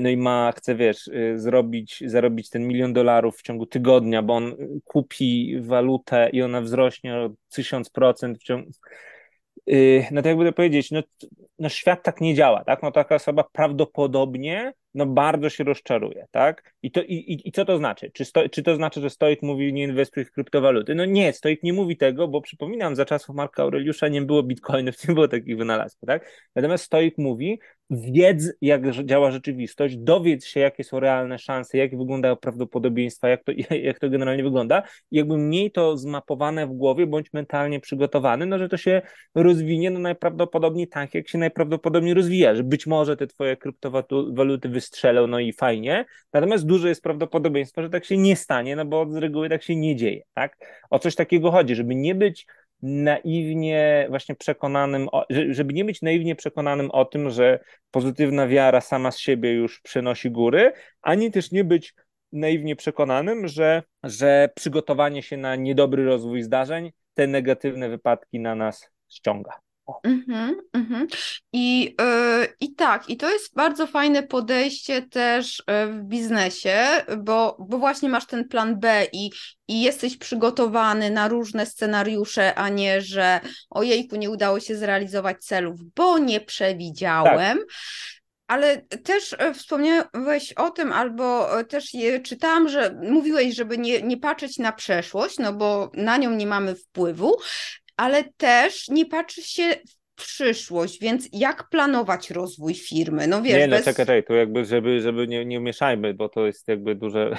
no i ma, chce, wiesz, zrobić, zarobić ten milion dolarów w ciągu tygodnia, bo on kupi walutę i ona wzrośnie o tysiąc procent w ciągu... No to jakby to powiedzieć, no, no świat tak nie działa, tak? No taka osoba prawdopodobnie no bardzo się rozczaruje, tak? I, to, i, i co to znaczy? Czy, sto, czy to znaczy, że stoik mówi nie inwestuj w kryptowaluty? No nie, stoik nie mówi tego, bo przypominam, za czasów Marka Aureliusza nie było bitcoinów, nie było takich wynalazków, tak? Natomiast stoik mówi, wiedz jak działa rzeczywistość, dowiedz się jakie są realne szanse, jak wyglądają prawdopodobieństwa, jak to, jak to generalnie wygląda i jakby miej to zmapowane w głowie, bądź mentalnie przygotowany, no że to się rozwinie no najprawdopodobniej tak, jak się najprawdopodobniej rozwija, że być może te twoje kryptowaluty strzelę, no i fajnie, natomiast duże jest prawdopodobieństwo, że tak się nie stanie, no bo z reguły tak się nie dzieje, tak? O coś takiego chodzi, żeby nie być naiwnie właśnie przekonanym, o, żeby nie być naiwnie przekonanym o tym, że pozytywna wiara sama z siebie już przenosi góry, ani też nie być naiwnie przekonanym, że, że przygotowanie się na niedobry rozwój zdarzeń te negatywne wypadki na nas ściąga. Mm-hmm, mm-hmm. I, yy, i tak, i to jest bardzo fajne podejście też w biznesie, bo, bo właśnie masz ten plan B i, i jesteś przygotowany na różne scenariusze, a nie, że ojejku, nie udało się zrealizować celów, bo nie przewidziałem. Tak. Ale też wspomniałeś o tym, albo też je czytałam, że mówiłeś, żeby nie, nie patrzeć na przeszłość, no bo na nią nie mamy wpływu, ale też nie patrzy się w przyszłość, więc jak planować rozwój firmy? No wiesz, nie, no bez... czekaj, czekaj, to jakby, żeby, żeby nie, nie mieszajmy, bo to jest jakby duże,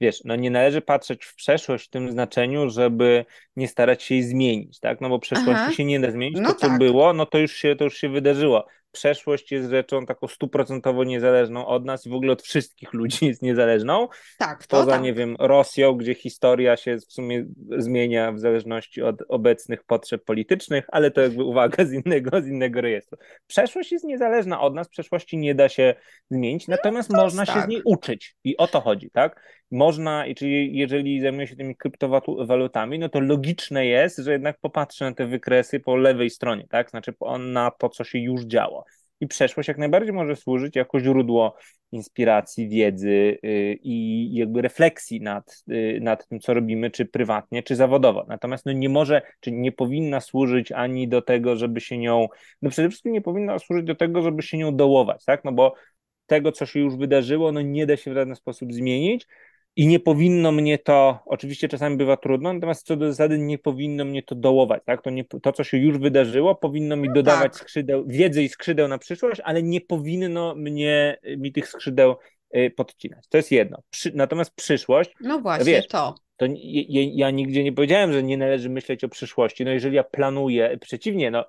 wiesz, no nie należy patrzeć w przeszłość w tym znaczeniu, żeby nie starać się jej zmienić, tak? No bo przeszłości Aha. się nie da zmienić, no to co tak. było, no to już się, to już się wydarzyło. przeszłość jest rzeczą taką stuprocentowo niezależną od nas i w ogóle od wszystkich ludzi jest niezależną. Tak, to Poza, tak. nie wiem, Rosją, gdzie historia się w sumie zmienia w zależności od obecnych potrzeb politycznych, ale to jakby uwaga z innego, z innego rejestru. Przeszłość jest niezależna od nas, przeszłości nie da się zmienić, natomiast no, można tak. się z niej uczyć i o to chodzi, tak? Można, i czyli jeżeli zajmuję się tymi kryptowalutami, no to logiczne jest, że jednak popatrzę na te wykresy po lewej stronie, tak? Znaczy na to, co się już działo. I przeszłość jak najbardziej może służyć jako źródło inspiracji, wiedzy yy, i jakby refleksji nad, yy, nad tym, co robimy, czy prywatnie, czy zawodowo. Natomiast no nie może, czy nie powinna służyć ani do tego, żeby się nią, no przede wszystkim nie powinna służyć do tego, żeby się nią dołować, tak? No bo tego, co się już wydarzyło, no nie da się w żaden sposób zmienić. I nie powinno mnie to, oczywiście czasami bywa trudno, natomiast co do zasady nie powinno mnie to dołować, tak? To, nie, to co się już wydarzyło, powinno mi no dodawać tak. skrzydeł, wiedzy i skrzydeł na przyszłość, ale nie powinno mnie, mi tych skrzydeł y, podcinać. To jest jedno. Przy, natomiast przyszłość... No właśnie, wiesz, to. to ja, ja nigdzie nie powiedziałem, że nie należy myśleć o przyszłości. No jeżeli ja planuję, przeciwnie, no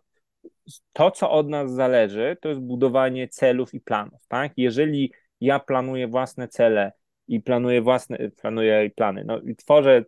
to, co od nas zależy, to jest budowanie celów i planów, tak? Jeżeli ja planuję własne cele, i planuję własne, planuję plany, no i tworzę,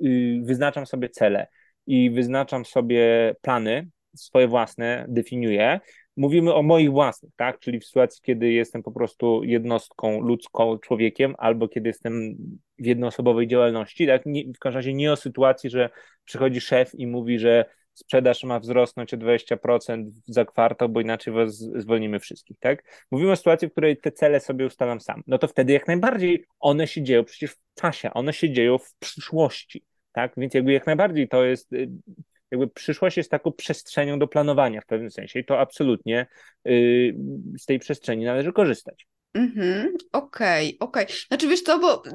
yy, wyznaczam sobie cele i wyznaczam sobie plany, swoje własne definiuję, mówimy o moich własnych, tak, czyli w sytuacji, kiedy jestem po prostu jednostką ludzką, człowiekiem, albo kiedy jestem w jednoosobowej działalności, tak, nie, w każdym razie nie o sytuacji, że przychodzi szef i mówi, że sprzedaż ma wzrosnąć o dwadzieścia procent za kwartał, bo inaczej was zwolnimy wszystkich, tak? Mówimy o sytuacji, w której te cele sobie ustalam sam. No to wtedy jak najbardziej one się dzieją przecież w czasie, one się dzieją w przyszłości, tak? Więc jakby jak najbardziej to jest, jakby przyszłość jest taką przestrzenią do planowania w pewnym sensie i to absolutnie yy, z tej przestrzeni należy korzystać. Mhm, okej, okej. Znaczy wiesz co, bo t-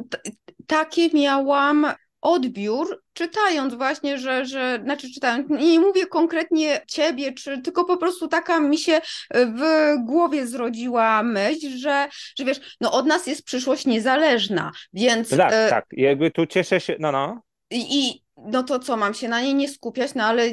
takie miałam... odbiór, czytając właśnie, że, że znaczy czytając, nie mówię konkretnie ciebie, czy tylko po prostu taka mi się w głowie zrodziła myśl, że, że wiesz, no od nas jest przyszłość niezależna, więc... Tak, y- tak, jakby tu cieszę się, no no. I, i no to co, mam się na niej nie skupiać, no ale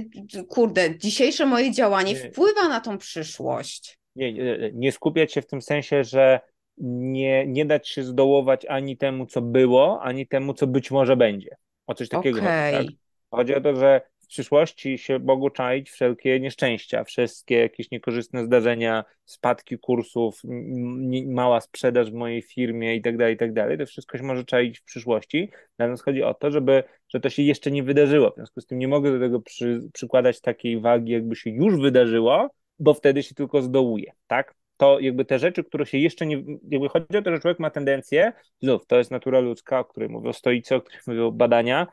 kurde, dzisiejsze moje działanie nie, wpływa na tą przyszłość. Nie, nie, nie skupiać się w tym sensie, że Nie, nie dać się zdołować ani temu, co było, ani temu, co być może będzie. O coś takiego okay. chodzi, tak? Chodzi o to, że w przyszłości się mogą czaić wszelkie nieszczęścia, wszystkie jakieś niekorzystne zdarzenia, spadki kursów, n- mała sprzedaż w mojej firmie i tak dalej, i tak dalej. To wszystko się może czaić w przyszłości. Natomiast chodzi o to, żeby, że to się jeszcze nie wydarzyło. W związku z tym nie mogę do tego przy, przykładać takiej wagi, jakby się już wydarzyło, bo wtedy się tylko zdołuje, tak? To jakby te rzeczy, które się jeszcze nie... Jakby chodzi o to, że człowiek ma tendencję, znów, to jest natura ludzka, o której mówią stoicy, o których mówią badania,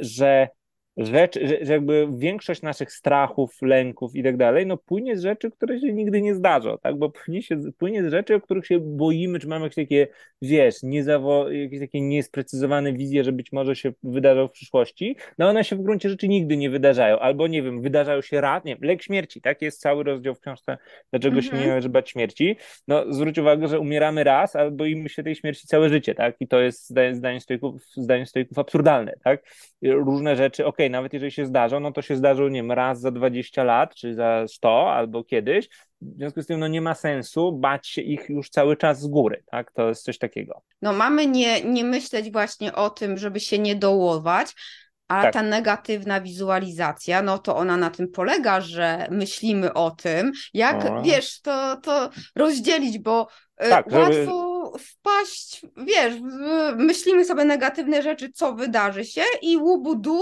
że, rzecz, że, że jakby większość naszych strachów, lęków i tak dalej, no płynie z rzeczy, które się nigdy nie zdarzą, tak? Bo płynie, się, płynie z rzeczy, o których się boimy, czy mamy jakieś takie, wiesz, niezawo- jakieś takie niesprecyzowane wizje, że być może się wydarzą w przyszłości, no one się w gruncie rzeczy nigdy nie wydarzają, albo nie wiem, wydarzają się rad, nie wiem, lek śmierci, tak? Jest cały rozdział w książce, dlaczego mhm. się nie należy bać śmierci. No zwróć uwagę, że umieramy raz, ale boimy się tej śmierci całe życie, tak? I to jest zdaniem stoików, zdaniem stoików absurdalne, tak? Różne rzeczy, okej, okay, nawet jeżeli się zdarzą, no to się zdarzą, nie wiem, raz za dwadzieścia lat, czy za sto, albo kiedyś. W związku z tym no nie ma sensu bać się ich już cały czas z góry, tak? To jest coś takiego. No mamy nie, nie myśleć właśnie o tym, żeby się nie dołować, ale tak. ta negatywna wizualizacja, no to ona na tym polega, że myślimy o tym, jak o. wiesz, to, to rozdzielić, bo tak, łatwo żeby... wpaść, wiesz, myślimy sobie negatywne rzeczy, co wydarzy się i łubudu.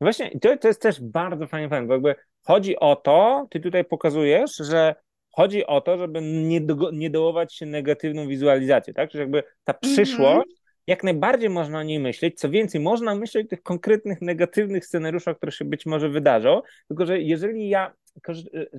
No właśnie, to, to jest też bardzo fajny fajne, bo jakby chodzi o to, ty tutaj pokazujesz, że chodzi o to, żeby nie, do, nie dołować się negatywną wizualizację, tak? Czyli jakby ta przyszłość, mm-hmm. jak najbardziej można o niej myśleć, co więcej, można myśleć o tych konkretnych, negatywnych scenariuszach, które się być może wydarzą, tylko że jeżeli ja,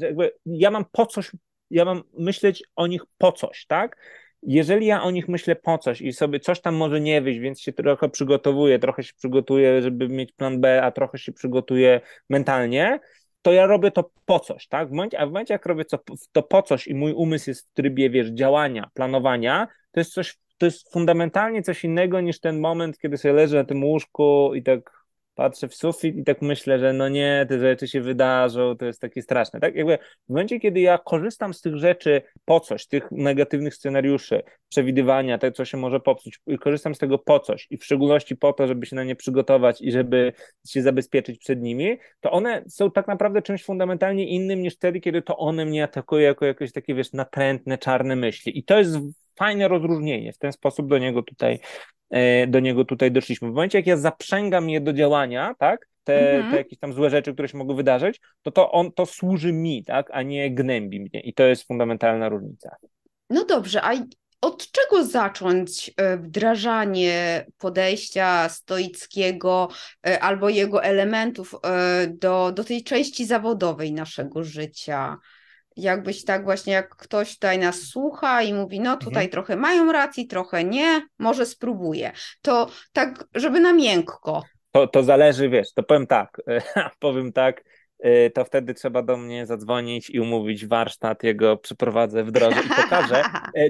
jakby ja mam po coś, ja mam myśleć o nich po coś, tak? Jeżeli ja o nich myślę po coś i sobie coś tam może nie wyjść, więc się trochę przygotowuję, trochę się przygotuję, żeby mieć plan B, a trochę się przygotuję mentalnie, to ja robię to po coś, tak? W momencie, a w momencie jak robię to, to po coś i mój umysł jest w trybie, wiesz, działania, planowania, to jest coś, to jest fundamentalnie coś innego niż ten moment, kiedy sobie leżę na tym łóżku i tak patrzę w sufit i tak myślę, że no nie, te rzeczy się wydarzą, to jest takie straszne. Tak jakby w momencie, kiedy ja korzystam z tych rzeczy po coś, tych negatywnych scenariuszy, przewidywania, te, co się może popsuć, i korzystam z tego po coś i w szczególności po to, żeby się na nie przygotować i żeby się zabezpieczyć przed nimi, to one są tak naprawdę czymś fundamentalnie innym niż wtedy, kiedy to one mnie atakują jako jakieś takie, wiesz, natrętne, czarne myśli. I to jest fajne rozróżnienie, w ten sposób do niego tutaj do niego tutaj doszliśmy. W momencie, jak ja zaprzęgam je do działania, tak, te, mhm. te jakieś tam złe rzeczy, które się mogą wydarzyć, to to, on, to służy mi, tak, a nie gnębi mnie. I to jest fundamentalna różnica. No dobrze, a od czego zacząć wdrażanie podejścia stoickiego albo jego elementów do, do tej części zawodowej naszego życia? Jakbyś tak właśnie, jak ktoś tutaj nas słucha i mówi, no tutaj mhm. trochę mają racji, trochę nie, może spróbuję. To tak, żeby na miękko. To, to zależy, wiesz, to powiem tak, powiem tak, to wtedy trzeba do mnie zadzwonić i umówić warsztat, jego przyprowadzę, wdrożę i pokażę,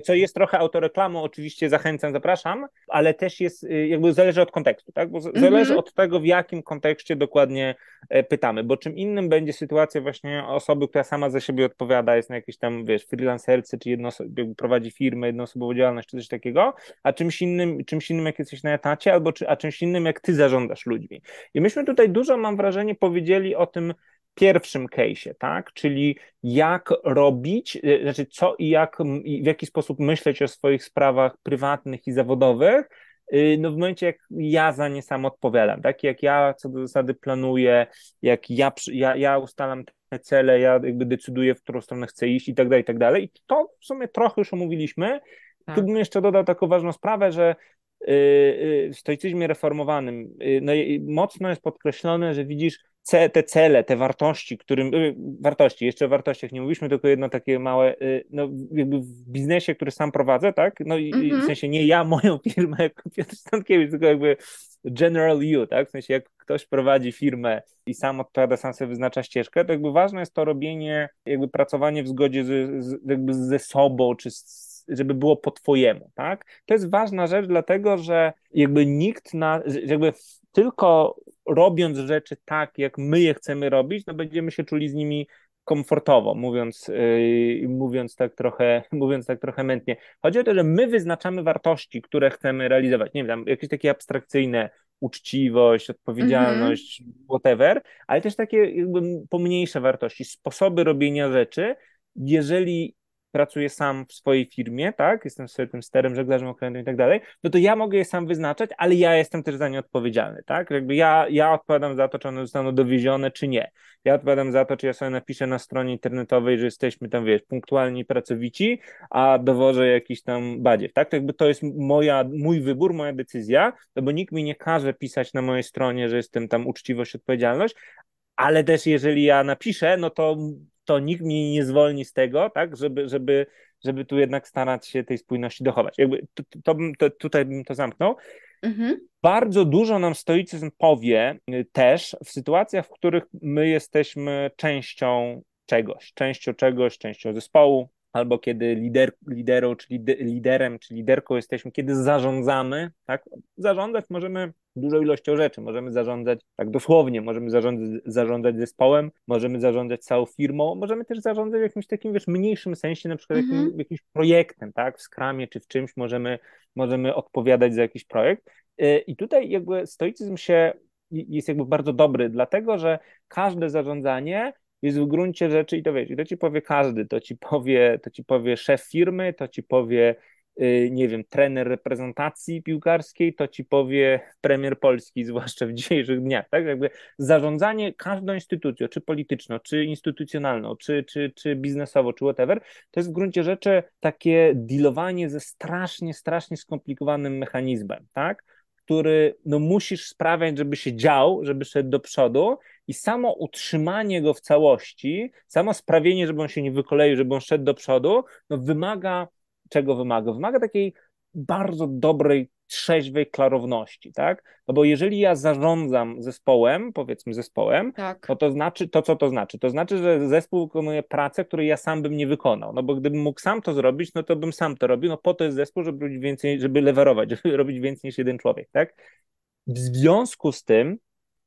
co jest trochę autoreklamą, oczywiście zachęcam, zapraszam, ale też jest, jakby zależy od kontekstu, tak? Bo mm-hmm. zależy od tego, w jakim kontekście dokładnie pytamy, bo czym innym będzie sytuacja właśnie osoby, która sama za siebie odpowiada, jest na jakieś tam, wiesz, freelancerce, czy jedno, prowadzi firmę, jednoosobową działalność, czy coś takiego, a czymś innym, czymś innym jak jesteś na etacie, albo czy, a czymś innym, jak ty zarządzasz ludźmi. I myśmy tutaj dużo, mam wrażenie, powiedzieli o tym pierwszym case'ie, tak? Czyli jak robić, znaczy co i jak, i w jaki sposób myśleć o swoich sprawach prywatnych i zawodowych, no w momencie, jak ja za nie sam odpowiadam, tak? Jak ja co do zasady planuję, jak ja, ja, ja ustalam te cele, ja jakby decyduję, w którą stronę chcę iść i tak dalej, i tak dalej. I to w sumie trochę już omówiliśmy. Tak. Tu bym jeszcze dodał taką ważną sprawę, że w stoicyzmie reformowanym no, mocno jest podkreślone, że widzisz, te cele, te wartości, którym, wartości, jeszcze o wartościach nie mówiliśmy, tylko jedno takie małe, no jakby w biznesie, który sam prowadzę, tak, no i mm-hmm. w sensie nie ja, moją firmę, jako Piotr Stankiewicz, tylko jakby general you, tak, w sensie jak ktoś prowadzi firmę i sam odpowiada, sam sobie wyznacza ścieżkę, to jakby ważne jest to robienie, jakby pracowanie w zgodzie z, z, jakby ze sobą, czy z żeby było po twojemu, tak? To jest ważna rzecz, dlatego że jakby nikt na, jakby tylko robiąc rzeczy tak, jak my je chcemy robić, no będziemy się czuli z nimi komfortowo, mówiąc, yy, mówiąc tak trochę, mówiąc tak trochę mętnie. Chodzi o to, że my wyznaczamy wartości, które chcemy realizować. Nie wiem, tam jakieś takie abstrakcyjne, uczciwość, odpowiedzialność, mm-hmm. whatever, ale też takie jakby pomniejsze wartości, sposoby robienia rzeczy. Jeżeli pracuję sam w swojej firmie, tak, jestem sobie tym sterem, żeglarzem okrętnym i tak dalej, no to ja mogę je sam wyznaczać, ale ja jestem też za nie odpowiedzialny, tak, jakby ja, ja odpowiadam za to, czy one zostaną dowiezione, czy nie. Ja odpowiadam za to, czy ja sobie napiszę na stronie internetowej, że jesteśmy tam, wiesz, punktualni, pracowici, a dowożę jakiś tam badziew, tak, to jakby to jest moja, mój wybór, moja decyzja, no bo nikt mi nie każe pisać na mojej stronie, że jestem tam uczciwość, odpowiedzialność, ale też jeżeli ja napiszę, no to to nikt mnie nie zwolni z tego, tak, żeby, żeby, żeby tu jednak starać się tej spójności dochować. Jakby to, to, to, tutaj bym to zamknął. Mhm. Bardzo dużo nam stoicyzm powie też w sytuacjach, w których my jesteśmy częścią czegoś, częścią czegoś, częścią zespołu, albo kiedy lider, liderą, czy lider, liderem, czy liderką jesteśmy, kiedy zarządzamy, tak, zarządzać możemy dużą ilością rzeczy, możemy zarządzać tak dosłownie, możemy zarządzać, zarządzać zespołem, możemy zarządzać całą firmą, możemy też zarządzać w jakimś takim, wiesz, mniejszym sensie, na przykład mm-hmm. jakim, jakimś projektem, tak, w skramie czy w czymś możemy, możemy odpowiadać za jakiś projekt i tutaj jakby stoicyzm się, jest jakby bardzo dobry, dlatego, że każde zarządzanie jest w gruncie rzeczy i to wiesz, i to ci powie każdy, to ci powie, to ci powie szef firmy, to ci powie nie wiem, trener reprezentacji piłkarskiej, to ci powie premier Polski, zwłaszcza w dzisiejszych dniach, tak? Jakby zarządzanie każdą instytucją, czy polityczną, czy instytucjonalną, czy, czy, czy biznesową, czy whatever, to jest w gruncie rzeczy takie dealowanie ze strasznie, strasznie skomplikowanym mechanizmem, tak? Który no, musisz sprawiać, żeby się dział, żeby szedł do przodu i samo utrzymanie go w całości, samo sprawienie, żeby on się nie wykoleił, żeby on szedł do przodu, no wymaga czego wymaga? Wymaga takiej bardzo dobrej, trzeźwej klarowności, tak? No bo jeżeli ja zarządzam zespołem, powiedzmy zespołem, tak. no to znaczy, to co to znaczy? To znaczy, że zespół wykonuje pracę, której ja sam bym nie wykonał, no bo gdybym mógł sam to zrobić, no to bym sam to robił, no po to jest zespół, żeby robić więcej, żeby lewerować, żeby robić więcej niż jeden człowiek, tak? W związku z tym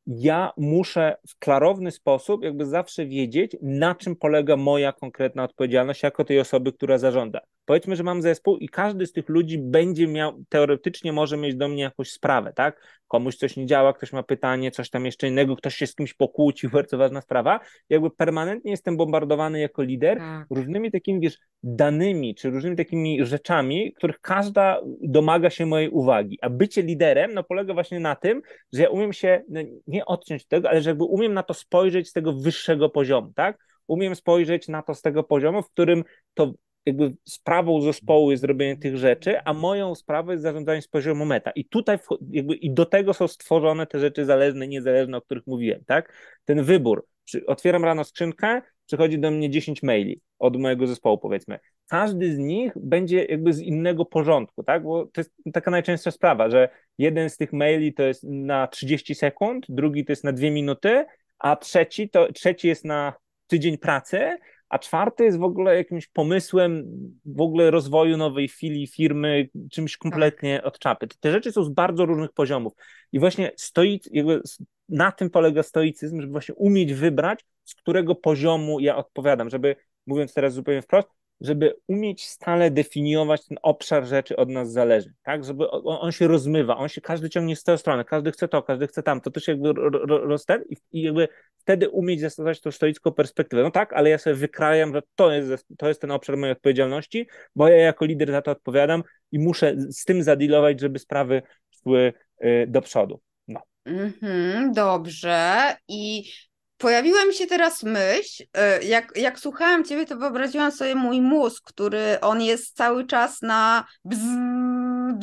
ja muszę w klarowny sposób jakby zawsze wiedzieć, na czym polega moja konkretna odpowiedzialność jako tej osoby, która zarządza. Powiedzmy, że mam zespół i każdy z tych ludzi będzie miał, teoretycznie może mieć do mnie jakąś sprawę, tak? Komuś coś nie działa, ktoś ma pytanie, coś tam jeszcze innego, ktoś się z kimś pokłócił, bardzo ważna sprawa. Jakby permanentnie jestem bombardowany jako lider tak. różnymi takimi, wiesz, danymi, czy różnymi takimi rzeczami, których każda domaga się mojej uwagi. A bycie liderem, no, polega właśnie na tym, że ja umiem się, no, nie odciąć tego, ale że jakby umiem na to spojrzeć z tego wyższego poziomu, tak? Umiem spojrzeć na to z tego poziomu, w którym to jakby sprawą zespołu jest zrobienie tych rzeczy, a moją sprawą jest zarządzanie z poziomu meta. I tutaj jakby i do tego są stworzone te rzeczy zależne, niezależne, o których mówiłem, tak? Ten wybór. Otwieram rano skrzynkę, przychodzi do mnie dziesięć maili od mojego zespołu, powiedzmy. Każdy z nich będzie jakby z innego porządku, tak? Bo to jest taka najczęstsza sprawa, że jeden z tych maili to jest na trzydzieści sekund, drugi to jest na dwie minuty, a trzeci, to, trzeci jest na tydzień pracy, a czwarty jest w ogóle jakimś pomysłem w ogóle rozwoju nowej filii, firmy, czymś kompletnie od czapy. Te rzeczy są z bardzo różnych poziomów. I właśnie stoi, jakby na tym polega stoicyzm, żeby właśnie umieć wybrać, z którego poziomu ja odpowiadam, żeby, mówiąc teraz zupełnie wprost, żeby umieć stale definiować ten obszar rzeczy od nas zależy, tak? Żeby on, on się rozmywa, on się, każdy ciągnie z tej strony, każdy chce to, każdy chce tam, to też jakby rozter i, i jakby wtedy umieć zastosować tą stoicką perspektywę. No tak, ale ja sobie wykrajam, że to jest, to jest ten obszar mojej odpowiedzialności, bo ja jako lider za to odpowiadam i muszę z tym zadealować, żeby sprawy szły y, do przodu. No. Mm-hmm, dobrze i pojawiła mi się teraz myśl, jak, jak słuchałam Ciebie, to wyobraziłam sobie mój mózg, który on jest cały czas na bzz,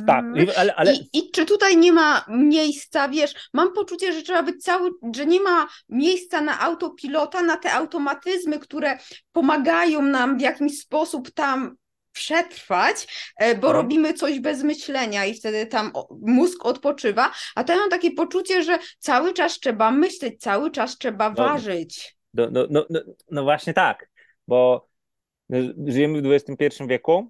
tak, ale, ale... I, i czy tutaj nie ma miejsca, wiesz, mam poczucie, że trzeba być cały, że nie ma miejsca na autopilota, na te automatyzmy, które pomagają nam w jakiś sposób tam przetrwać, bo robimy coś bez myślenia i wtedy tam mózg odpoczywa, a to ja mam takie poczucie, że cały czas trzeba myśleć, cały czas trzeba no, ważyć. No, no, no, no, no właśnie tak, bo żyjemy w dwudziestym pierwszym wieku,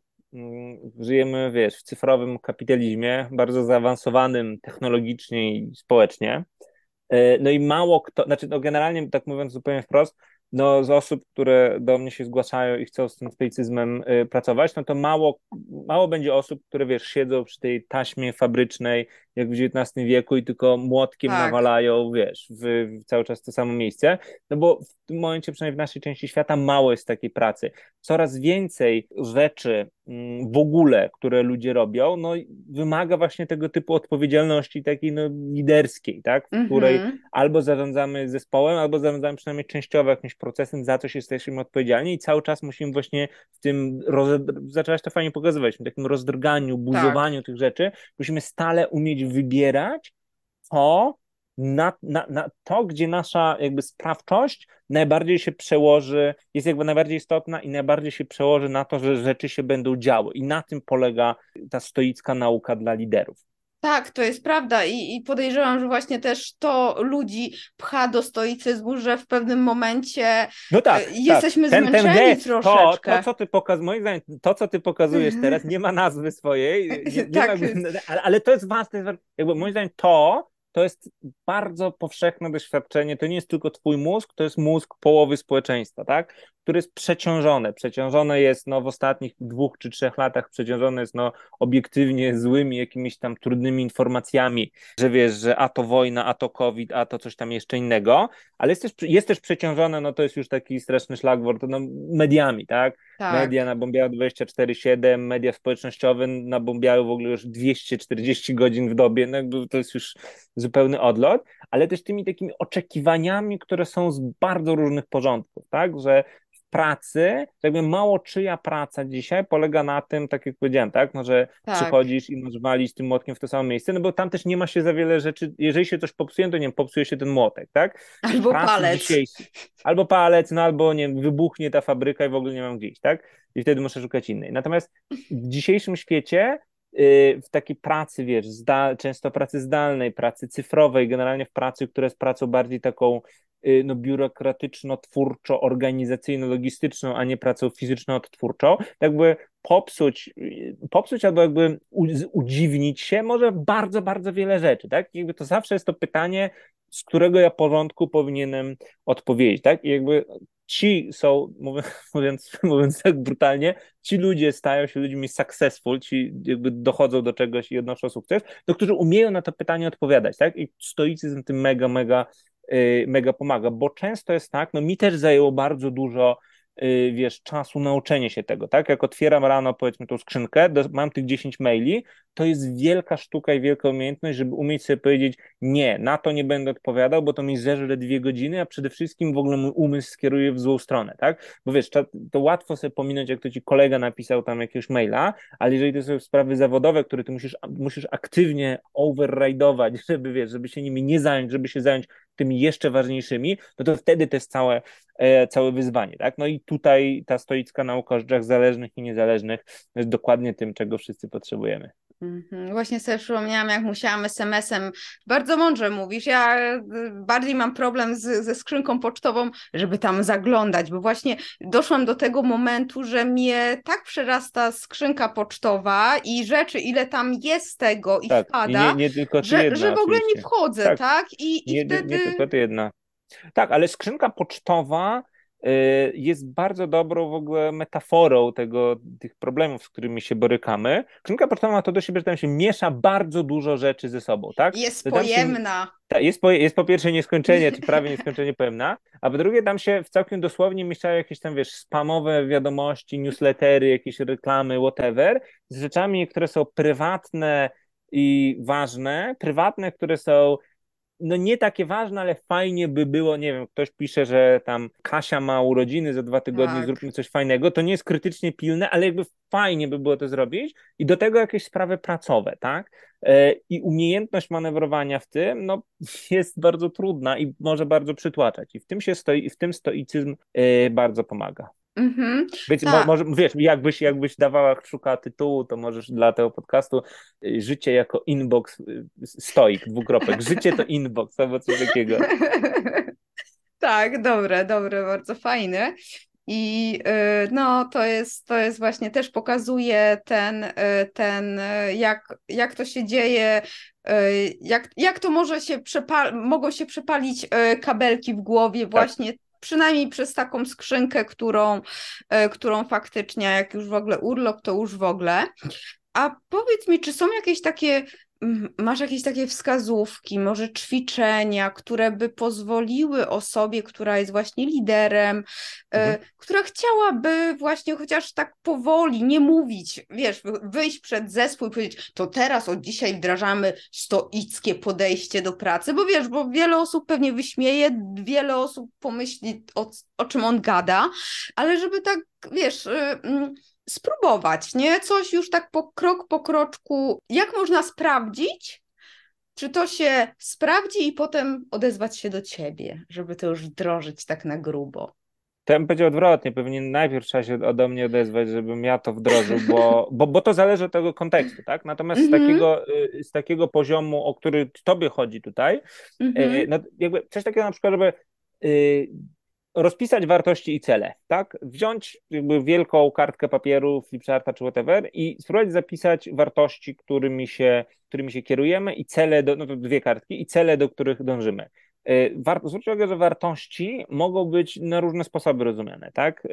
żyjemy, wiesz, w cyfrowym kapitalizmie, bardzo zaawansowanym technologicznie i społecznie, no i mało kto, znaczy no generalnie, tak mówiąc zupełnie wprost, no z osób, które do mnie się zgłaszają i chcą z tym stoicyzmem y, pracować, no to mało, mało będzie osób, które, wiesz, siedzą przy tej taśmie fabrycznej, jak w dziewiętnastym wieku i tylko młotkiem tak. nawalają, wiesz, w, w cały czas to samo miejsce, no bo w tym momencie, przynajmniej w naszej części świata, mało jest takiej pracy. Coraz więcej rzeczy w ogóle, które ludzie robią, no wymaga właśnie tego typu odpowiedzialności takiej no liderskiej, tak, w mm-hmm. której albo zarządzamy zespołem, albo zarządzamy przynajmniej częściowo jakimś procesem, za coś jesteśmy odpowiedzialni i cały czas musimy właśnie w tym, roz... zaczęłaś to fajnie pokazywać, w takim rozdrganiu, buzowaniu tak. tych rzeczy, musimy stale umieć wybierać to, na, na, na to, gdzie nasza jakby sprawczość najbardziej się przełoży, jest jakby najbardziej istotna i najbardziej się przełoży na to, że rzeczy się będą działy i na tym polega ta stoicka nauka dla liderów. Tak, to jest prawda i, i podejrzewam, że właśnie też to ludzi pcha do stoicyzmu, że w pewnym momencie no tak, e, jesteśmy tak. Ten, zmęczeni ten gest, troszeczkę. To, to, co ty pokaz- moim zdaniem, to, co ty pokazujesz teraz, nie ma nazwy swojej, nie, nie tak. ma, ale, ale to jest ważne, to jest, jakby moim zdaniem to, to jest bardzo powszechne doświadczenie, to nie jest tylko twój mózg, to jest mózg połowy społeczeństwa, tak? Który jest przeciążony, przeciążone jest no, w ostatnich dwóch czy trzech latach, przeciążone jest no, obiektywnie złymi, jakimiś tam trudnymi informacjami, że wiesz, że a to wojna, a to COVID, a to coś tam jeszcze innego, ale jest też, jest też przeciążone, no to jest już taki straszny szlagwort, no mediami, tak? tak. Media nabombiały dwadzieścia cztery siedem, media społecznościowe nabombiały w ogóle już dwieście czterdzieści godzin w dobie, no to jest już zupełny odlot, ale też tymi takimi oczekiwaniami, które są z bardzo różnych porządków, tak? Że pracy, jakby mało czyja praca dzisiaj polega na tym, tak jak powiedziałem, tak, no, że tak. przychodzisz i masz walić tym młotkiem w to samo miejsce, no bo tam też nie ma się za wiele rzeczy, jeżeli się coś popsuje, to nie wiem, popsuje się ten młotek, tak? Albo palec. Albo palec, no albo nie wiem, wybuchnie ta fabryka i w ogóle nie mam gdzieś, tak? I wtedy muszę szukać innej. Natomiast w dzisiejszym świecie w takiej pracy, wiesz, zdal, często pracy zdalnej, pracy cyfrowej, generalnie w pracy, która jest pracą bardziej taką no, biurokratyczno-twórczo-organizacyjno-logistyczną, a nie pracą fizyczno-odtwórczą, jakby popsuć, popsuć albo jakby udziwnić się może bardzo, bardzo wiele rzeczy, tak? Jakby to zawsze jest to pytanie, z którego ja porządku powinienem odpowiedzieć, tak? I jakby ci są, mówiąc, mówiąc tak brutalnie, ci ludzie stają się ludźmi successful, ci jakby dochodzą do czegoś i odnoszą sukces, no, którzy umieją na to pytanie odpowiadać, tak? I stoicyzm tym mega, mega, yy, mega pomaga, bo często jest tak, no mi też zajęło bardzo dużo yy, wiesz, czasu nauczenie się tego, tak? Jak otwieram rano, powiedzmy, tą skrzynkę, do, mam tych dziesięć maili, to jest wielka sztuka i wielka umiejętność, żeby umieć sobie powiedzieć, nie, na to nie będę odpowiadał, bo to mi zeżre dwie godziny, a przede wszystkim w ogóle mój umysł skieruje w złą stronę, tak? Bo wiesz, to łatwo sobie pominąć, jak to ci kolega napisał tam jakiegoś maila, ale jeżeli to są sprawy zawodowe, które ty musisz, musisz aktywnie override'ować, żeby, wiesz, żeby się nimi nie zająć, żeby się zająć tymi jeszcze ważniejszymi, no to wtedy to jest całe, e, całe wyzwanie, tak? No i tutaj ta stoicka nauka o rzeczach zależnych i niezależnych jest dokładnie tym, czego wszyscy potrzebujemy. Właśnie sobie przypomniałam, jak musiałam es em esem, bardzo mądrze mówisz, ja bardziej mam problem z, ze skrzynką pocztową, żeby tam zaglądać, bo właśnie doszłam do tego momentu, że mnie tak przerasta skrzynka pocztowa i rzeczy, ile tam jest tego i tak, wpada, i nie, nie tylko ty że, jedna, że w ogóle oczywiście. Nie wchodzę, tak? tak? I, nie, i wtedy... nie tylko ty jedna. Tak, ale skrzynka pocztowa jest bardzo dobrą w ogóle metaforą tego, tych problemów, z którymi się borykamy. Skrzynka pocztowa ma to do siebie, że tam się miesza bardzo dużo rzeczy ze sobą, tak? Jest pojemna. Się, ta, jest, po, jest po pierwsze nieskończenie, czy prawie nieskończenie pojemna, a po drugie tam się w całkiem dosłownie mieszają jakieś tam, wiesz, spamowe wiadomości, newslettery, jakieś reklamy, whatever, z rzeczami, które są prywatne i ważne, prywatne, które są no nie takie ważne, ale fajnie by było, nie wiem, ktoś pisze, że tam Kasia ma urodziny za dwa tygodnie, tak. Zróbmy coś fajnego, to nie jest krytycznie pilne, ale jakby fajnie by było to zrobić i do tego jakieś sprawy pracowe, tak? I umiejętność manewrowania w tym, no, jest bardzo trudna i może bardzo przytłaczać i w tym się stoi, i w tym stoicyzm yy, bardzo pomaga. Mm-hmm. Więc mo- może, wiesz, jakbyś, jakbyś dawała, szukała tytułu, to możesz dla tego podcastu Życie jako inbox stoik, dwukropek. Życie to inbox, albo coś takiego. Tak, dobre, dobre, bardzo fajne. I no to jest, to jest właśnie, też pokazuje ten, ten jak, jak to się dzieje, jak, jak to może się przepal- mogą się przepalić kabelki w głowie właśnie, tak. Przynajmniej przez taką skrzynkę, którą, którą faktycznie, jak już w ogóle urlop, to już w ogóle. A powiedz mi, czy są jakieś takie, masz jakieś takie wskazówki, może ćwiczenia, które by pozwoliły osobie, która jest właśnie liderem, mhm. która chciałaby właśnie chociaż tak powoli nie mówić, wiesz, wyjść przed zespół i powiedzieć, to teraz od dzisiaj wdrażamy stoickie podejście do pracy, bo wiesz, bo wiele osób pewnie wyśmieje, wiele osób pomyśli o, o czym on gada, ale żeby tak, wiesz... Yy, spróbować, nie? Coś już tak po krok po kroczku, jak można sprawdzić, czy to się sprawdzi i potem odezwać się do ciebie, żeby to już wdrożyć tak na grubo. To ja bym powiedział odwrotnie, pewnie najpierw trzeba się ode mnie odezwać, żebym ja to wdrożył, bo, bo, bo to zależy od tego kontekstu, tak? Natomiast mm-hmm. z, takiego, z takiego poziomu, o który tobie chodzi tutaj, mm-hmm. no, jakby coś takiego na przykład, żeby... Yy, rozpisać wartości i cele, tak? Wziąć jakby wielką kartkę papieru, flipcharta czy whatever i spróbować zapisać wartości, którymi się, którymi się kierujemy i cele, do, no to dwie kartki i cele, do których dążymy. Zwróćcie uwagę, że wartości mogą być na różne sposoby rozumiane, tak?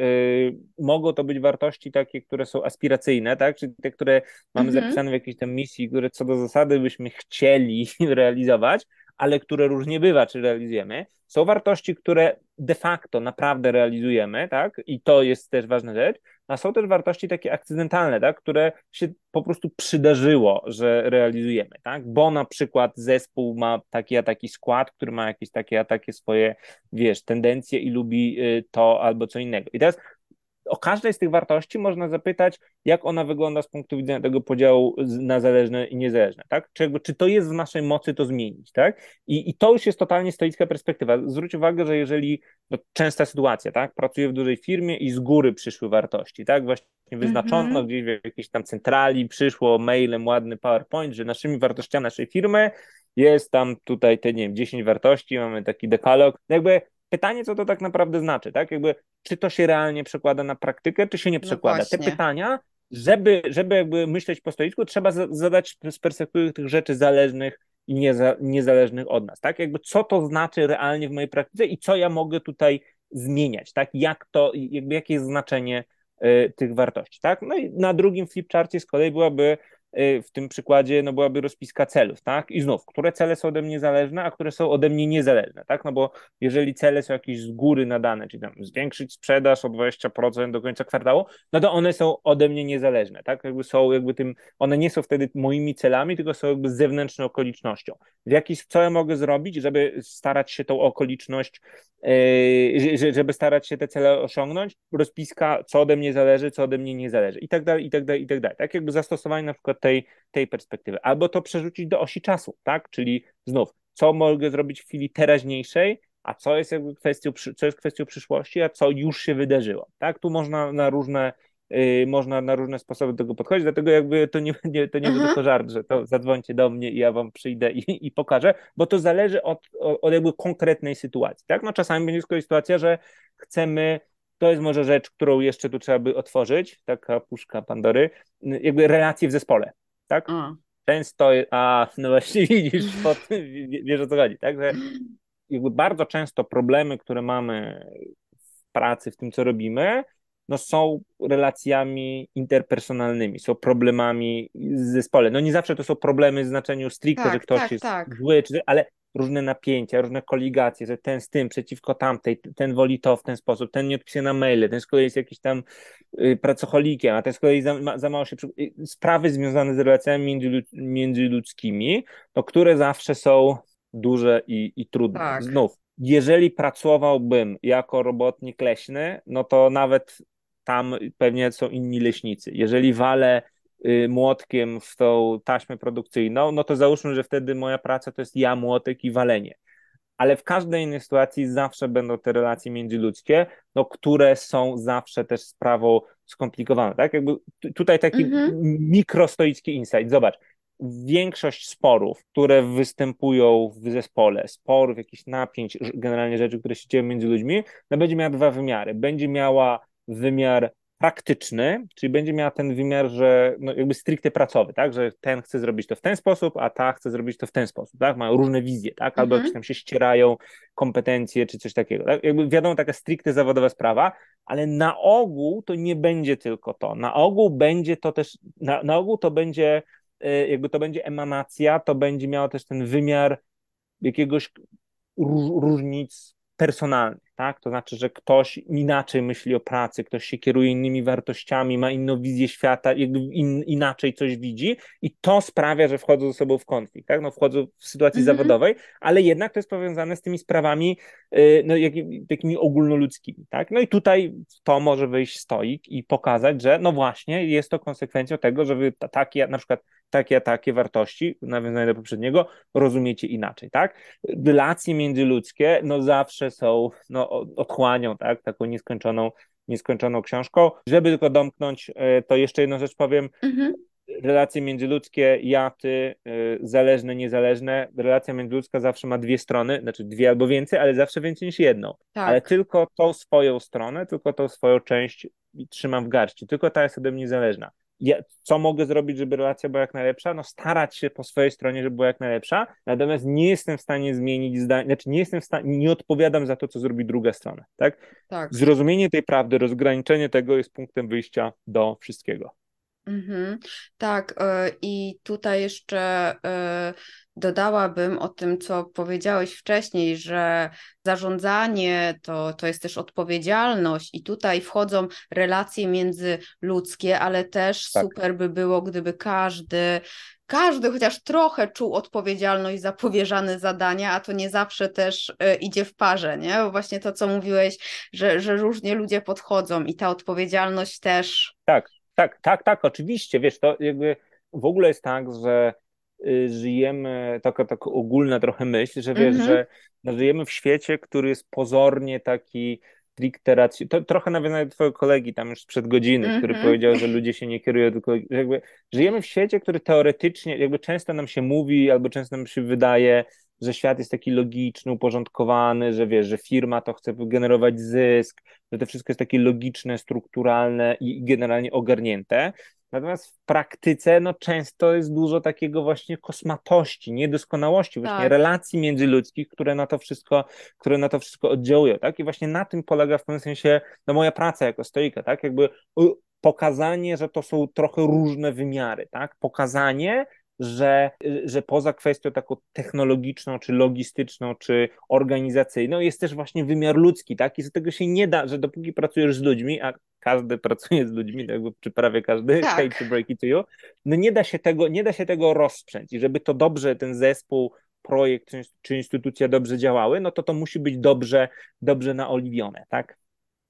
Mogą to być wartości takie, które są aspiracyjne, tak? Czyli te, które mamy mhm. zapisane w jakiejś tam misji, które co do zasady byśmy chcieli realizować, ale które różnie bywa, czy realizujemy. Są wartości, które de facto naprawdę realizujemy, tak? I to jest też ważna rzecz. A są też wartości takie akcydentalne, tak? Które się po prostu przydarzyło, że realizujemy, tak? Bo na przykład zespół ma taki a taki skład, który ma jakieś takie a takie swoje, wiesz, tendencje i lubi to albo co innego. I teraz o każdej z tych wartości można zapytać, jak ona wygląda z punktu widzenia tego podziału na zależne i niezależne, tak? Czy, jakby, czy to jest w naszej mocy to zmienić, tak? I, i to już jest totalnie stoicka perspektywa. Zwróć uwagę, że jeżeli, no, częsta sytuacja, tak? Pracuję w dużej firmie i z góry przyszły wartości, tak? Właśnie wyznaczono mm-hmm. gdzieś w jakiejś tam centrali, przyszło mailem ładny PowerPoint, że naszymi wartościami naszej firmy jest tam tutaj te, nie wiem, dziesięć wartości, mamy taki dekalog, jakby... Pytanie, co to tak naprawdę znaczy, tak? Jakby, czy to się realnie przekłada na praktykę, czy się nie przekłada. No te pytania, żeby, żeby jakby myśleć po stoicku, trzeba zadać z perspektywy tych rzeczy zależnych i nieza, niezależnych od nas, tak? Jakby co to znaczy realnie w mojej praktyce i co ja mogę tutaj zmieniać, tak? Jak to, jakby jakie jest znaczenie y, tych wartości, tak? No i na drugim flipcharcie z kolei byłaby y, w tym przykładzie, no byłaby rozpiska celów, tak? I znów, które cele są ode mnie zależne, a które są ode mnie niezależne, tak? No bo jeżeli cele są jakieś z góry nadane, czyli tam zwiększyć sprzedaż o dwadzieścia procent do końca kwartału, no to one są ode mnie niezależne, tak? Jakby są jakby tym, one nie są wtedy moimi celami, tylko są jakby zewnętrzną okolicznością. W jakiś, co ja mogę zrobić, żeby starać się tą okoliczność, yy, żeby starać się te cele osiągnąć? Rozpiska, co ode mnie zależy, co ode mnie nie zależy i tak dalej, i tak dalej, i tak dalej. Tak jakby zastosowanie na przykład tej, tej perspektywy. Albo to przerzucić do osi czasu, tak? Czyli znów, co mogę zrobić w chwili teraźniejszej, a co jest jakby kwestią, co jest kwestią przyszłości, a co już się wydarzyło, tak? Tu można na różne, yy, można na różne sposoby do tego podchodzić, dlatego jakby to nie, nie, to nie był tylko żart, że to zadzwońcie do mnie i ja wam przyjdę i, i pokażę, bo to zależy od, od jakby konkretnej sytuacji, tak? No czasami będzie tylko sytuacja, że chcemy. To jest może rzecz, którą jeszcze tu trzeba by otworzyć, taka puszka Pandory, jakby relacje w zespole, tak? Mm. Często, a no właśnie widzisz, pod, wiesz o co chodzi, tak? Że jakby bardzo często problemy, które mamy w pracy, w tym co robimy, no są relacjami interpersonalnymi, są problemami w zespole. No nie zawsze to są problemy w znaczeniu stricte, tak, że ktoś tak, jest tak. zły, czy, ale różne napięcia, różne koligacje, że ten z tym, przeciwko tamtej, ten woli to w ten sposób, ten nie odpisuje na maile, ten z kolei jest jakiś tam pracocholikiem, a ten z kolei za, ma, za mało się... Przy... Sprawy związane z relacjami międzyludzkimi, no, które zawsze są duże i, i trudne. Tak. Znów, jeżeli pracowałbym jako robotnik leśny, no to nawet tam pewnie są inni leśnicy. Jeżeli walę młotkiem w tą taśmę produkcyjną, no to załóżmy, że wtedy moja praca to jest ja, młotek i walenie. Ale w każdej innej sytuacji zawsze będą te relacje międzyludzkie, no, które są zawsze też sprawą skomplikowaną, tak? Jakby tutaj taki mhm. mikrostoicki insight. Zobacz, większość sporów, które występują w zespole, sporów, jakichś napięć, generalnie rzeczy, które się dzieją między ludźmi, no będzie miała dwa wymiary. Będzie miała wymiar praktyczny, czyli będzie miała ten wymiar, że no jakby stricte pracowy, tak, że ten chce zrobić to w ten sposób, a ta chce zrobić to w ten sposób, tak, mają różne wizje, tak, albo mhm. jakieś tam się ścierają kompetencje, czy coś takiego, tak? Jakby wiadomo, taka stricte zawodowa sprawa, ale na ogół to nie będzie tylko to, na ogół będzie to też, na, na ogół to będzie, jakby to będzie emanacja, to będzie miało też ten wymiar jakiegoś różnic personalnych, tak? To znaczy, że ktoś inaczej myśli o pracy, ktoś się kieruje innymi wartościami, ma inną wizję świata, in, inaczej coś widzi i to sprawia, że wchodzą ze sobą w konflikt, tak? No, wchodzą w sytuacji mm-hmm. zawodowej, ale jednak to jest powiązane z tymi sprawami yy, no, jak, takimi ogólnoludzkimi, tak? No i tutaj to może wyjść stoik i pokazać, że no właśnie jest to konsekwencją tego, że wy takie, na przykład takie, takie wartości, nawiązanie do poprzedniego, rozumiecie inaczej, tak? Relacje międzyludzkie, no zawsze są, no odchłanią, tak? Taką nieskończoną, nieskończoną książką. Żeby tylko domknąć, to jeszcze jedną rzecz powiem. Mhm. Relacje międzyludzkie, ja, ty, zależne, niezależne. Relacja międzyludzka zawsze ma dwie strony, znaczy dwie albo więcej, ale zawsze więcej niż jedną. Tak. Ale tylko tą swoją stronę, tylko tą swoją część trzymam w garści. Tylko ta jest ode mnie zależna. Ja, co mogę zrobić, żeby relacja była jak najlepsza? No starać się po swojej stronie, żeby była jak najlepsza, natomiast nie jestem w stanie zmienić zdania, znaczy nie jestem w stanie, nie odpowiadam za to, co zrobi druga strona, tak? Tak. Zrozumienie tej prawdy, rozgraniczenie tego jest punktem wyjścia do wszystkiego. Mhm, tak, yy, i tutaj jeszcze yy, dodałabym o tym, co powiedziałeś wcześniej, że zarządzanie to, to jest też odpowiedzialność i tutaj wchodzą relacje międzyludzkie, ale też tak. super by było, gdyby każdy Każdy chociaż trochę czuł odpowiedzialność za powierzane zadania, a to nie zawsze też idzie w parze, nie? Bo właśnie to, co mówiłeś, że, że różnie ludzie podchodzą i ta odpowiedzialność też... Tak, tak, tak, tak, oczywiście, wiesz, to jakby w ogóle jest tak, że żyjemy, taka, taka ogólna trochę myśl, że wiesz, mhm. że no, żyjemy w świecie, który jest pozornie taki... To trochę nawiązuje do twojego kolegi tam już sprzed godziny, mm-hmm. który powiedział, że ludzie się nie kierują tylko... Jakby żyjemy w świecie, który teoretycznie, jakby często nam się mówi, albo często nam się wydaje, że świat jest taki logiczny, uporządkowany, że wiesz, że firma to chce generować zysk, że to wszystko jest takie logiczne, strukturalne i generalnie ogarnięte. Natomiast w praktyce no, często jest dużo takiego właśnie kosmatości, niedoskonałości, właśnie tak. relacji międzyludzkich, które na to wszystko, które na to wszystko oddziałują, tak? I właśnie na tym polega w pewnym sensie no, moja praca jako stoika, tak? Jakby pokazanie, że to są trochę różne wymiary, tak? Pokazanie, że, że poza kwestią taką technologiczną, czy logistyczną, czy organizacyjną jest też właśnie wymiar ludzki, tak? I z tego się nie da, że dopóki pracujesz z ludźmi, a każdy pracuje z ludźmi, jakby, czy prawie każdy, tak. hate to break it to you, no nie da się tego, nie da się tego rozprzęć i żeby to dobrze ten zespół, projekt czy instytucja dobrze działały, no to to musi być dobrze, dobrze naoliwione, tak?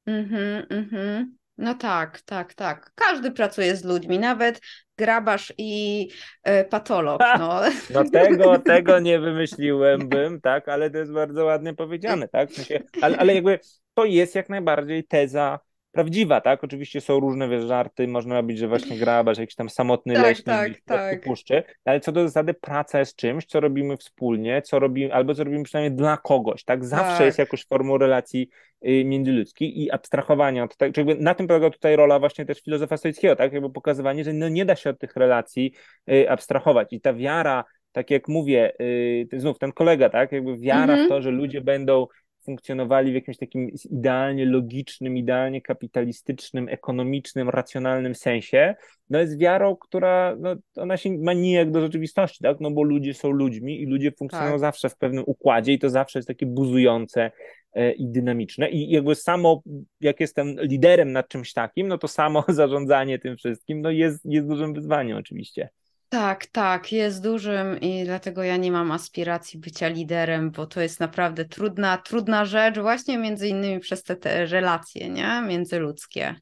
Mhm, mhm. No tak, tak, tak. Każdy pracuje z ludźmi, nawet grabarz i y, patolog. No, no tego, tego nie wymyśliłem bym, tak, ale to jest bardzo ładnie powiedziane, tak? W sensie, ale, ale jakby to jest jak najbardziej teza prawdziwa, tak? Oczywiście są różne wiesz, żarty, można robić, że właśnie grabarz, jakiś tam samotny tak, leśnik tak, tak. puszczy, ale co do zasady praca jest czymś, co robimy wspólnie, co robimy, albo co robimy przynajmniej dla kogoś, tak? Zawsze tak. jest jakąś formą relacji y, międzyludzkich i abstrahowania od tak, jakby na tym polega tutaj rola właśnie też filozofa stoickiego, tak? Jakby pokazywanie, że no nie da się od tych relacji y, abstrahować i ta wiara, tak jak mówię, y, znów ten kolega, tak? Jakby wiara mhm. w to, że ludzie będą funkcjonowali w jakimś takim idealnie logicznym, idealnie kapitalistycznym, ekonomicznym, racjonalnym sensie, no jest wiarą, która no, ona się ma nijak do rzeczywistości, tak? No bo ludzie są ludźmi i ludzie funkcjonują tak. zawsze w pewnym układzie i to zawsze jest takie buzujące e, i dynamiczne i jakby samo, jak jestem liderem nad czymś takim, no to samo zarządzanie tym wszystkim, no jest, jest dużym wyzwaniem oczywiście. Tak, tak, jest dużym i dlatego ja nie mam aspiracji bycia liderem, bo to jest naprawdę trudna, trudna rzecz właśnie między innymi przez te, te relacje, nie? Międzyludzkie.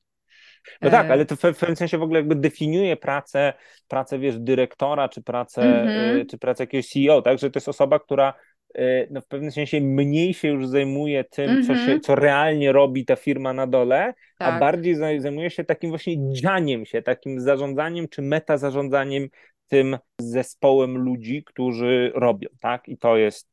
No tak, ale to w pewnym sensie w ogóle jakby definiuje pracę, pracę wiesz, dyrektora czy pracę, mhm. czy pracę jakiegoś C E O, tak? Że to jest osoba, która no, w pewnym sensie mniej się już zajmuje tym, mm-hmm. co, się, co realnie robi ta firma na dole, tak. a bardziej zajmuje się takim właśnie dzianiem się, takim zarządzaniem czy metazarządzaniem tym zespołem ludzi, którzy robią, tak? I to jest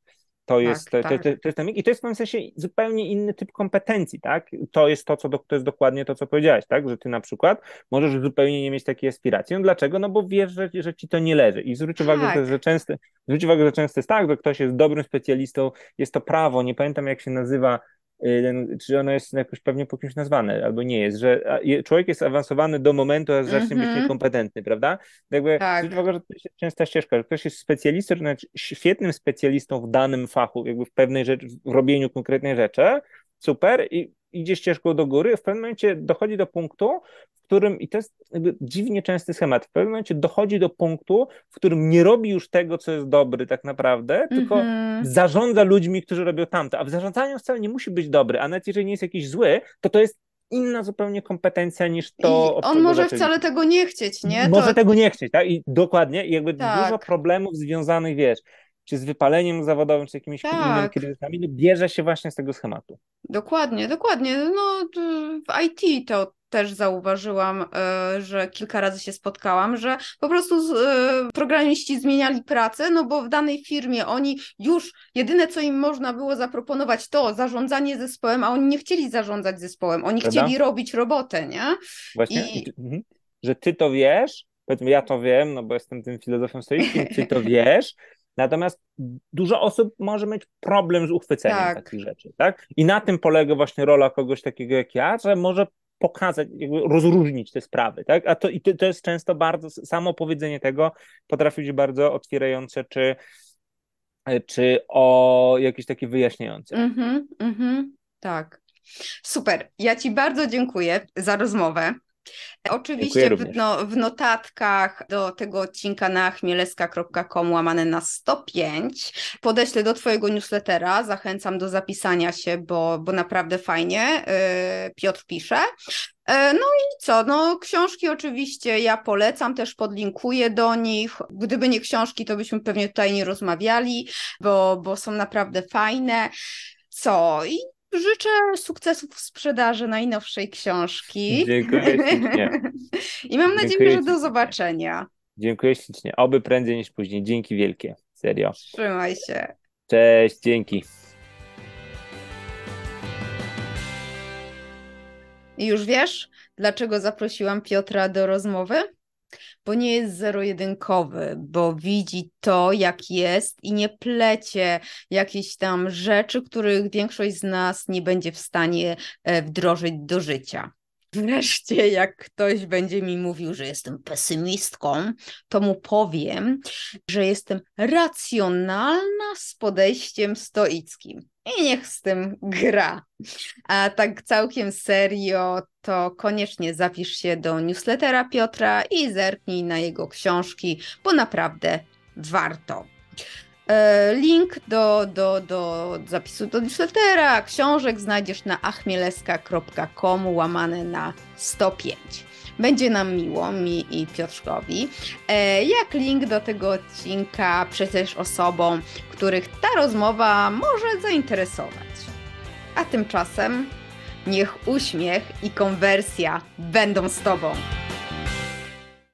to tak, jest tak. To, to, to jest tam, i to jest w pewnym sensie zupełnie inny typ kompetencji, tak? To jest to, co do, to jest dokładnie to, co powiedziałeś, tak? Że ty na przykład możesz zupełnie nie mieć takiej aspiracji. No dlaczego? No bo wiesz, że, że ci to nie leży. I zwróć uwagę, tak. że, że często, zwróć uwagę, że często jest tak, że ktoś jest dobrym specjalistą, jest to prawo, nie pamiętam jak się nazywa, czy ono jest jakoś pewnie po kimś nazwane, albo nie jest, że człowiek jest awansowany do momentu, aż zacznie mm-hmm. być niekompetentny, prawda? Jakby tak. zwróć uwagę, że to jest częsta ścieżka, że ktoś jest specjalistą, czy nawet świetnym specjalistą w danym fachu, jakby w pewnej rzeczy, w robieniu konkretnej rzeczy, super, i idzie ścieżką do góry, w pewnym momencie dochodzi do punktu, w którym, i to jest jakby dziwnie częsty schemat, w pewnym momencie dochodzi do punktu, w którym nie robi już tego, co jest dobry tak naprawdę, tylko mm-hmm. zarządza ludźmi, którzy robią tamto, a w zarządzaniu wcale nie musi być dobry, a nawet jeżeli nie jest jakiś zły, to to jest inna zupełnie kompetencja niż to... I on może zaczęli. Wcale tego nie chcieć, nie? Może to... tego nie chcieć, tak? I dokładnie, i jakby tak. dużo problemów związanych, wiesz, czy z wypaleniem zawodowym, czy jakimiś tak. innymi kryzysami, bierze się właśnie z tego schematu. Dokładnie, dokładnie. No w I T to też zauważyłam, że kilka razy się spotkałam, że po prostu programiści zmieniali pracę, no bo w danej firmie oni już, jedyne co im można było zaproponować to zarządzanie zespołem, a oni nie chcieli zarządzać zespołem, oni Prawda? chcieli robić robotę, nie? Właśnie, I... że ty to wiesz, powiedzmy ja to wiem, no bo jestem tym filozofem stoickim, ty to wiesz, natomiast dużo osób może mieć problem z uchwyceniem tak. takich rzeczy, tak? I na tym polega właśnie rola kogoś takiego jak ja, że może pokazać, jakby rozróżnić te sprawy, tak? A to, i to jest często bardzo, samo powiedzenie tego potrafi być bardzo otwierające, czy, czy o jakieś takie wyjaśniające. Mm-hmm, mm-hmm, tak. Super. Ja ci bardzo dziękuję za rozmowę. Oczywiście w, no, w notatkach do tego odcinka na achmielewska kropka com łamane na sto pięć podeślę do twojego newslettera, zachęcam do zapisania się, bo, bo naprawdę fajnie yy, Piotr pisze. No i co, no książki oczywiście ja polecam, też podlinkuję do nich, gdyby nie książki to byśmy pewnie tutaj nie rozmawiali, bo, bo są naprawdę fajne. Co i życzę sukcesów w sprzedaży najnowszej książki. Dziękuję ślicznie. I mam nadzieję, Dziękuję że do zobaczenia. Dziękuję ślicznie. Oby prędzej niż później. Dzięki wielkie. Serio. Trzymaj się. Cześć, dzięki. I już wiesz, dlaczego zaprosiłam Piotra do rozmowy? bo nie jest zero-jedynkowy, bo widzi to, jak jest i nie plecie jakieś tam rzeczy, których większość z nas nie będzie w stanie wdrożyć do życia. Wreszcie, jak ktoś będzie mi mówił, że jestem pesymistką, to mu powiem, że jestem racjonalna z podejściem stoickim. I niech z tym gra. A tak całkiem serio, to koniecznie zapisz się do newslettera Piotra i zerknij na jego książki, bo naprawdę warto. Link do, do, do zapisu do newslettera, książek znajdziesz na achmielewska kropka com łamane na sto pięć. Będzie nam miło, mi i Piotrkowi, jak link do tego odcinka przecież osobom, których ta rozmowa może zainteresować. A tymczasem niech uśmiech i konwersja będą z Tobą.